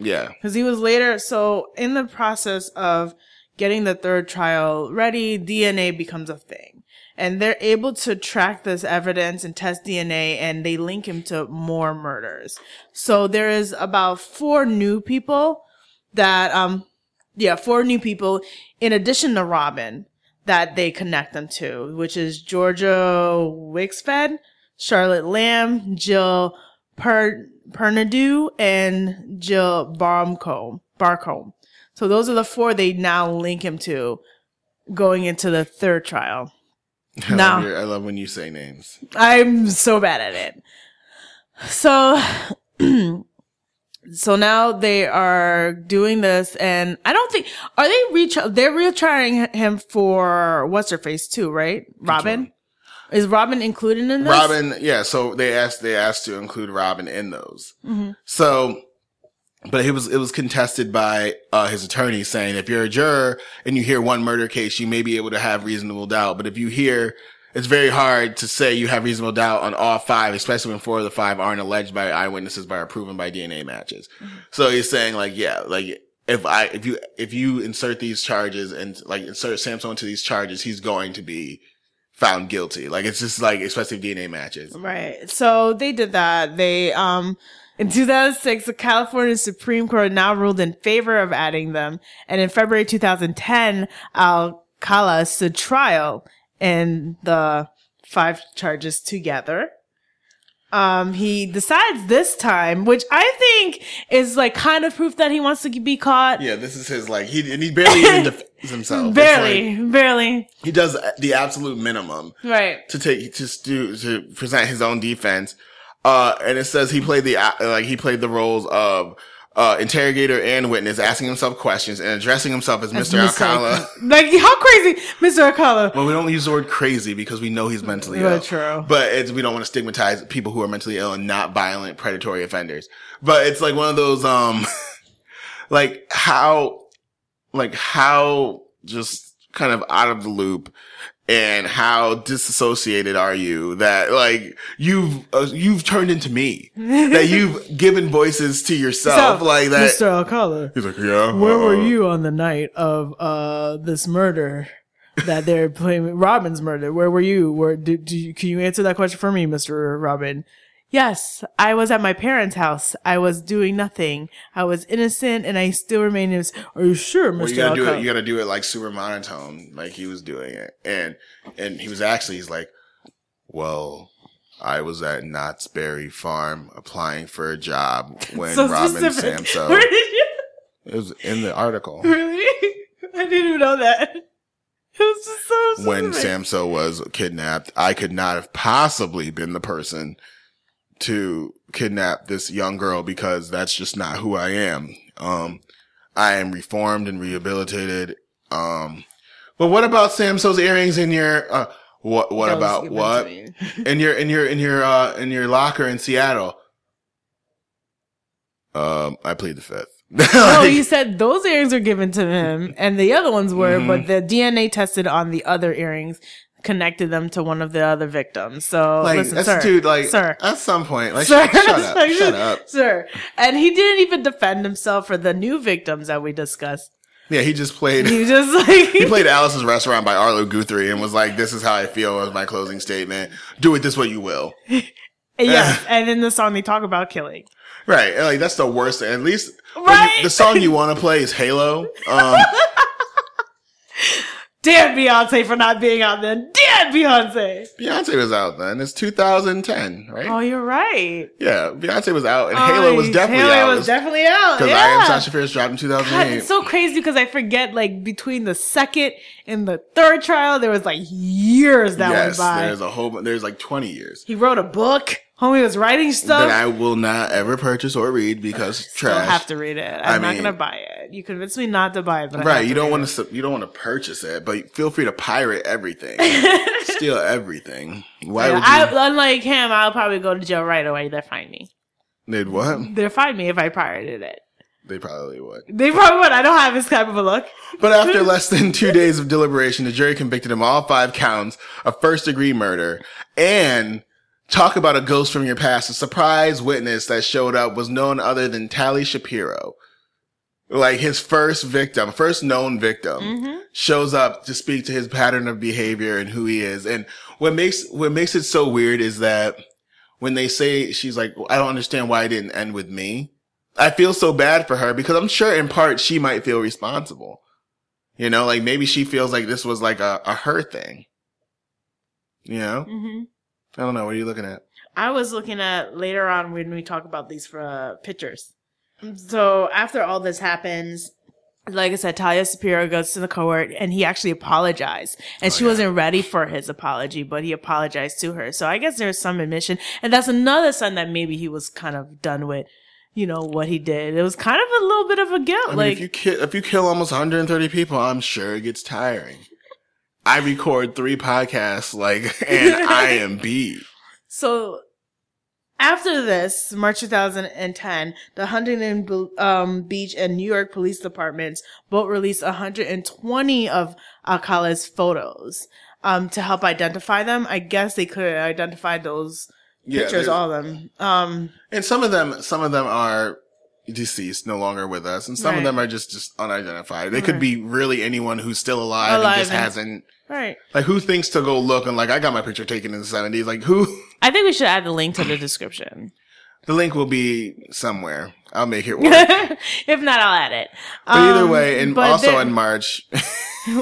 Yeah. Cause he was later. So in the process of getting the third trial ready, D N A becomes a thing. And they're able to track this evidence and test D N A, and they link him to more murders. So there is about four new people that, um, yeah, four new people in addition to Robin that they connect them to, which is Georgia Wixfed, Charlotte Lamb, Jill per- Pernadu, and Jill Barcombe. Barcombe. So those are the four they now link him to going into the third trial. I, no. love your, I love when you say names. I'm so bad at it. So, so now they are doing this, and I don't think are they re they're retrying him for what's her face too, right? Robin is Robin included in this? Robin, yeah. So they asked they asked to include Robin in those. Mm-hmm. So. But it was, it was contested by, uh, his attorney saying, if you're a juror and you hear one murder case, you may be able to have reasonable doubt. But if you hear, it's very hard to say you have reasonable doubt on all five, especially when four of the five aren't alleged by eyewitnesses, by or proven by D N A matches. Mm-hmm. So he's saying like, yeah, like if I, if you, if you insert these charges and like insert Samsoe into these charges, he's going to be found guilty. Like it's just like, especially if D N A matches. Right. So they did that. They, um, in two thousand six, the California Supreme Court now ruled in favor of adding them. And in February two thousand ten, Alcala stood trial in the five charges together. Um, he decides this time, which I think is like kind of proof that he wants to be caught. Yeah, this is his like, he, and he barely even defends himself. Barely, like, barely. He does the absolute minimum. Right. To take, to do, to present his own defense. Uh, and it says he played the, uh, like, he played the roles of, uh, interrogator and witness, asking himself questions and addressing himself as Mister Alcala. Like, how crazy, Mister Alcala? Well, we don't use the word crazy because we know he's mentally ill. True. But it's, we don't want to stigmatize people who are mentally ill and not violent, predatory offenders. But it's like one of those, um, like, how, like how just kind of out of the loop and how disassociated are you that like you've uh, you've turned into me, that you've given voices to yourself, so, like that. Mister Alcala, he's like, yeah. Where uh-oh. were you on the night of uh this murder that they're playing? Robin's murder. Where were you? Where do, do you, can you answer that question for me, Mister Robin? Yes, I was at my parents' house. I was doing nothing. I was innocent, and I still remain innocent. Are you sure, Mister Well, you gotta do it. You gotta do it like super monotone, like he was doing it, and and he was actually he's like, well, I was at Knott's Berry Farm applying for a job when so Robin Samsoe. Where did you? It was in the article. Really? I didn't even know that. It was just so specific. When Samsoe was kidnapped, I could not have possibly been the person to kidnap this young girl because that's just not who I am. Um, I am reformed and rehabilitated. Um, but what about Samsoe's earrings in your, uh, what, what about what? in your, in your, in your, uh, in your locker in Seattle? Um, I plead the fifth. Like, no, you said those earrings were given to him and the other ones were, mm-hmm. but the D N A tested on the other earrings connected them to one of the other victims. So like, listen, that's sir, dude, like, sir, at some point, like, sir, shut up, like, shut up, sir. And he didn't even defend himself for the new victims that we discussed. Yeah, he just played. He just like he played Alice's Restaurant by Arlo Guthrie and was like, "This is how I feel" as my closing statement. Do it this way, you will. Yeah, and in the song they talk about killing. Right, and like that's the worst. At least right? you, the song you want to play is Halo. Um, Damn Beyonce for not being out then. Damn Beyonce. Beyonce was out then. It's two thousand ten, right? Oh, you're right. Yeah, Beyonce was out, and oh, Halo was definitely Halo out. Halo was definitely out. Because yeah. I Am Sasha Fierce dropped in two thousand eight. God, it's so crazy because I forget, like, between the second and the third trial, there was, like, years that yes, went by. Yes, there's a whole, there's, like, twenty years. He wrote a book. Homie was writing stuff that I will not ever purchase or read because I trash. I have to read it. I'm I not mean, gonna buy it. You convinced me not to buy it, but right? I have to you don't want to. You don't want to purchase it, but feel free to pirate everything, steal everything. Why yeah, would you? I, unlike him, I'll probably go to jail right away. They'd find me. They'd what? They'd find me if I pirated it. They probably would. They probably would. I don't have this type of a look. But after less than two days of deliberation, the jury convicted him of all five counts of first-degree murder and. Talk about a ghost from your past. A surprise witness that showed up was none other than Tali Shapiro. Like his first victim, first known victim, mm-hmm. shows up to speak to his pattern of behavior and who he is. And what makes, what makes it so weird is that when they say, she's like, I don't understand why it didn't end with me. I feel so bad for her because I'm sure in part she might feel responsible. You know, like maybe she feels like this was like a, a her thing. You know? Mm-hmm. I don't know. What are you looking at? I was looking at later on when we talk about these for, uh, pictures. So after all this happens, like I said, Tali Shapiro goes to the court and he actually apologized. And oh, she yeah. wasn't ready for his apology, but he apologized to her. So I guess there's some admission. And that's another sign that maybe he was kind of done with, you know, what he did. It was kind of a little bit of a guilt. I mean, like if you kill, if you kill almost one hundred thirty people, I'm sure it gets tiring. I record three podcasts, like, and I am beat. So, after this, March twenty ten, the Huntington um, Beach and New York Police Departments both released one hundred twenty of Alcala's photos um, to help identify them. I guess they could identify those yeah, pictures, all of them. Um, and some of them, some of them are deceased, no longer with us, and some right. of them are just, just unidentified. They right. could be really anyone who's still alive, alive and just and- hasn't. Right. Like, who thinks to go look and, like, I got my picture taken in the seventies? Like, who? I think we should add the link to the description. The link will be somewhere. I'll make it work. If not, I'll add it. But um, either way, and also then- in March,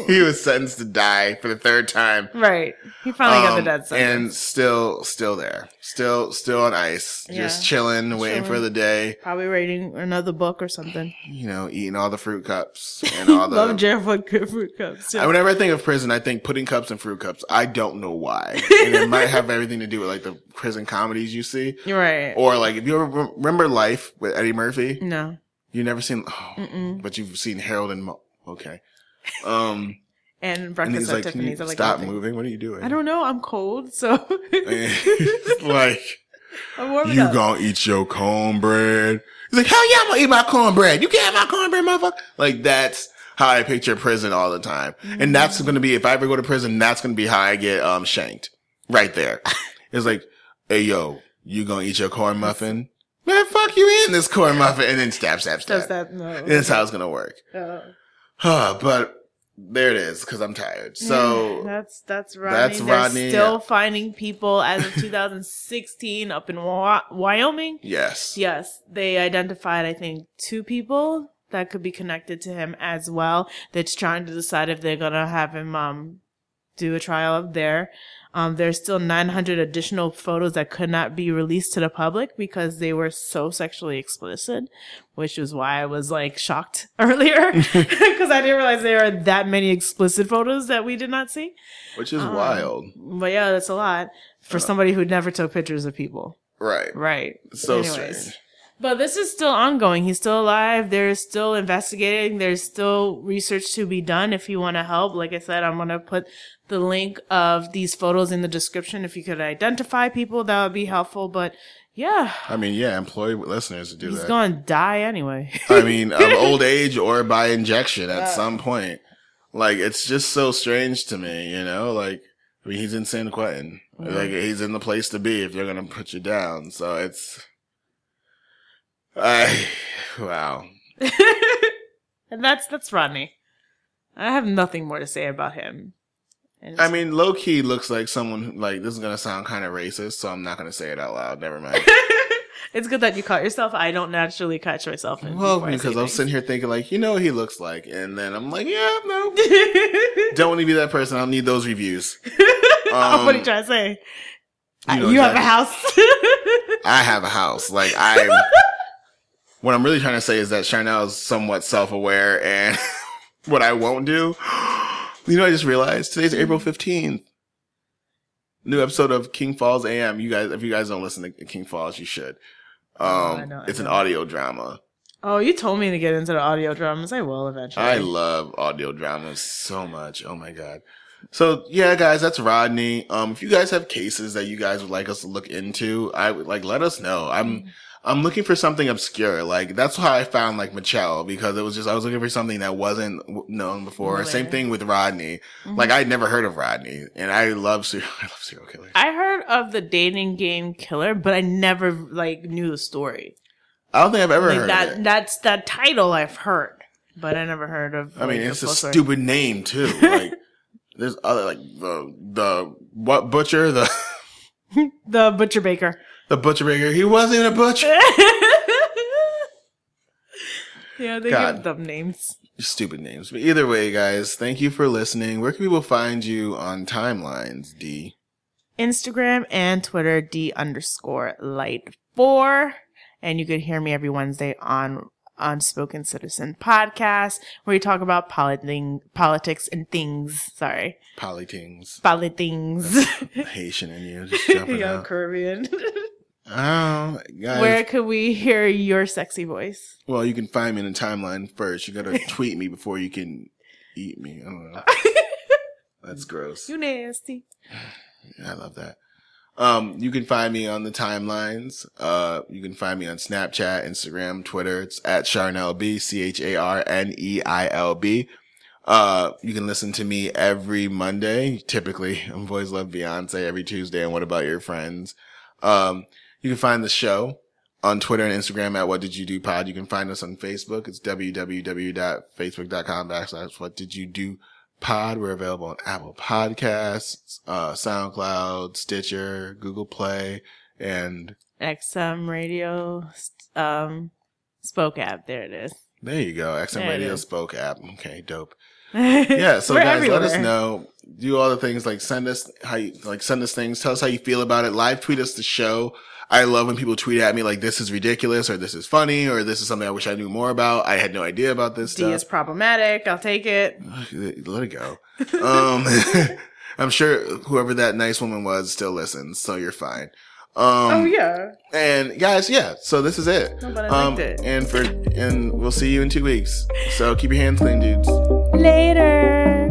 he was sentenced to die for the third time. Right. He finally um, got the death sentence. And still, still there. Still, still on ice. Yeah. Just chilling, just waiting chilling. for the day. Probably reading another book or something. You know, eating all the fruit cups and all the. Love jail for fruit cups. Too. I, whenever I think of prison, I think pudding cups and fruit cups. I don't know why. And it might have everything to do with like the prison comedies you see. Right. Or like, if you ever remember Life with Eddie Murphy? No. You never seen, oh, but you've seen Harold and Mo- okay. Um, and Breakfast and at like, Tiffany's. Like, stop nothing. moving. What are you doing? I don't know. I'm cold, so like I'm warming you up. Gonna eat your cornbread? He's like, hell yeah, I'm gonna eat my cornbread. You can't have my cornbread, motherfucker. Like that's how I picture prison all the time. Mm-hmm. And that's going to be, if I ever go to prison, that's going to be how I get um shanked right there. It's like, hey, yo, you going to eat your corn muffin? Man, fuck you in this corn muffin. And then stab, stab, stab. stab, stab. No. That's how it's going to work. Uh, huh, but there it is, because I'm tired. So that's that's Rodney. That's Rodney. They're still yeah. finding people as of two thousand sixteen up in Wa- Wyoming. Yes. Yes. They identified, I think, two people that could be connected to him as well. They're trying to decide if they're going to have him um do a trial up there. Um, there's still nine hundred additional photos that could not be released to the public because they were so sexually explicit, which is why I was like shocked earlier because I didn't realize there are that many explicit photos that we did not see. Which is um, wild. But yeah, that's a lot for uh, somebody who never took pictures of people. Right. Right. So Anyways. strange. But this is still ongoing. He's still alive. They're still investigating. There's still research to be done if you want to help. Like I said, I'm going to put the link of these photos in the description. If you could identify people, that would be helpful. But yeah. I mean, yeah, employ listeners to do He's that. He's going to die anyway. I mean, of old age or by injection at yeah. some point. Like, it's just so strange to me, you know? Like, I mean, he's in San Quentin. Mm-hmm. Like, he's in the place to be if they're going to put you down. So it's... I, wow. And that's that's Rodney. I have nothing more to say about him. I mean, low-key looks like someone, who, like, this is going to sound kind of racist, so I'm not going to say it out loud. Never mind. It's good that you caught yourself. I don't naturally catch myself. In well, because I'm sitting here thinking, like, you know what he looks like. And then I'm like, yeah, no. Don't want to be that person. I'll need those reviews. um, oh, what are you trying to say? You, know you exactly. have a house. I have a house. Like, I'm... What I'm really trying to say is that Charnel is somewhat self-aware, and what I won't do. You know, I just realized today's April fifteenth. New episode of King Falls A M. You guys, if you guys don't listen to King Falls, you should. Um, oh, I know, I it's know. An audio drama. Oh, you told me to get into the audio dramas. I will eventually. I love audio dramas so much. Oh my god. So yeah, guys, that's Rodney. Um, if you guys have cases that you guys would like us to look into, I would like let us know. I'm. Mm-hmm. I'm looking for something obscure. Like, that's how I found, like, Michelle, because it was just, I was looking for something that wasn't known before. Later. Same thing with Rodney. Mm-hmm. Like, I'd never heard of Rodney, and I love, serial, I love serial killers. I heard of the dating game killer, but I never, like, knew the story. I don't think I've ever like heard that, of it. That's that title I've heard, but I never heard of. I mean, like, it's a story. Stupid name, too. Like, there's other, like, the, the, what, butcher, the... the butcher baker. The butcher baker. He wasn't even a butcher. Yeah, they God. Give dumb names. Stupid names. But either way, guys, thank you for listening. Where can people find you on timelines, D? Instagram and Twitter, D underscore light four. And you can hear me every Wednesday on on Spoken Citizen Podcast, where we talk about politi- politics and things. Sorry. Polytings. Polytings. Haitian in you. Just jumping yeah, out. Caribbean. Oh, guys. Where could we hear your sexy voice? Well, you can find me in the timeline first. You got to tweet me before you can eat me. I don't know. That's gross. You nasty. I love that. Um, you can find me on the timelines. Uh, you can find me on Snapchat, Instagram, Twitter. It's at Charnelb, C H A R N E I L B. Uh, you can listen to me every Monday. Typically, I'm Boys Love Beyonce every Tuesday. And What About Your Friends? Um, you can find the show on Twitter and Instagram at What Did You Do Pod. You can find us on Facebook. It's www.facebook.com backslash What Did You Do Pod. We're available on Apple Podcasts, uh, SoundCloud, Stitcher, Google Play, and X M Radio, um, Spoke app. There it is. There you go. X M there Radio Spoke app. Okay, dope. Yeah. So guys, everywhere. Let us know. Do all the things like send us how you like send us things. Tell us how you feel about it. Live tweet us the show. I love when people tweet at me like, this is ridiculous, or this is funny, or this is something I wish I knew more about. I had no idea about this D stuff. D is problematic. I'll take it. Let it go. um, I'm sure whoever that nice woman was still listens, so you're fine. Um, oh, yeah. And, guys, yeah, so this is it. No, but I um, liked it. And, for, and we'll see you in two weeks. So keep your hands clean, dudes. Later.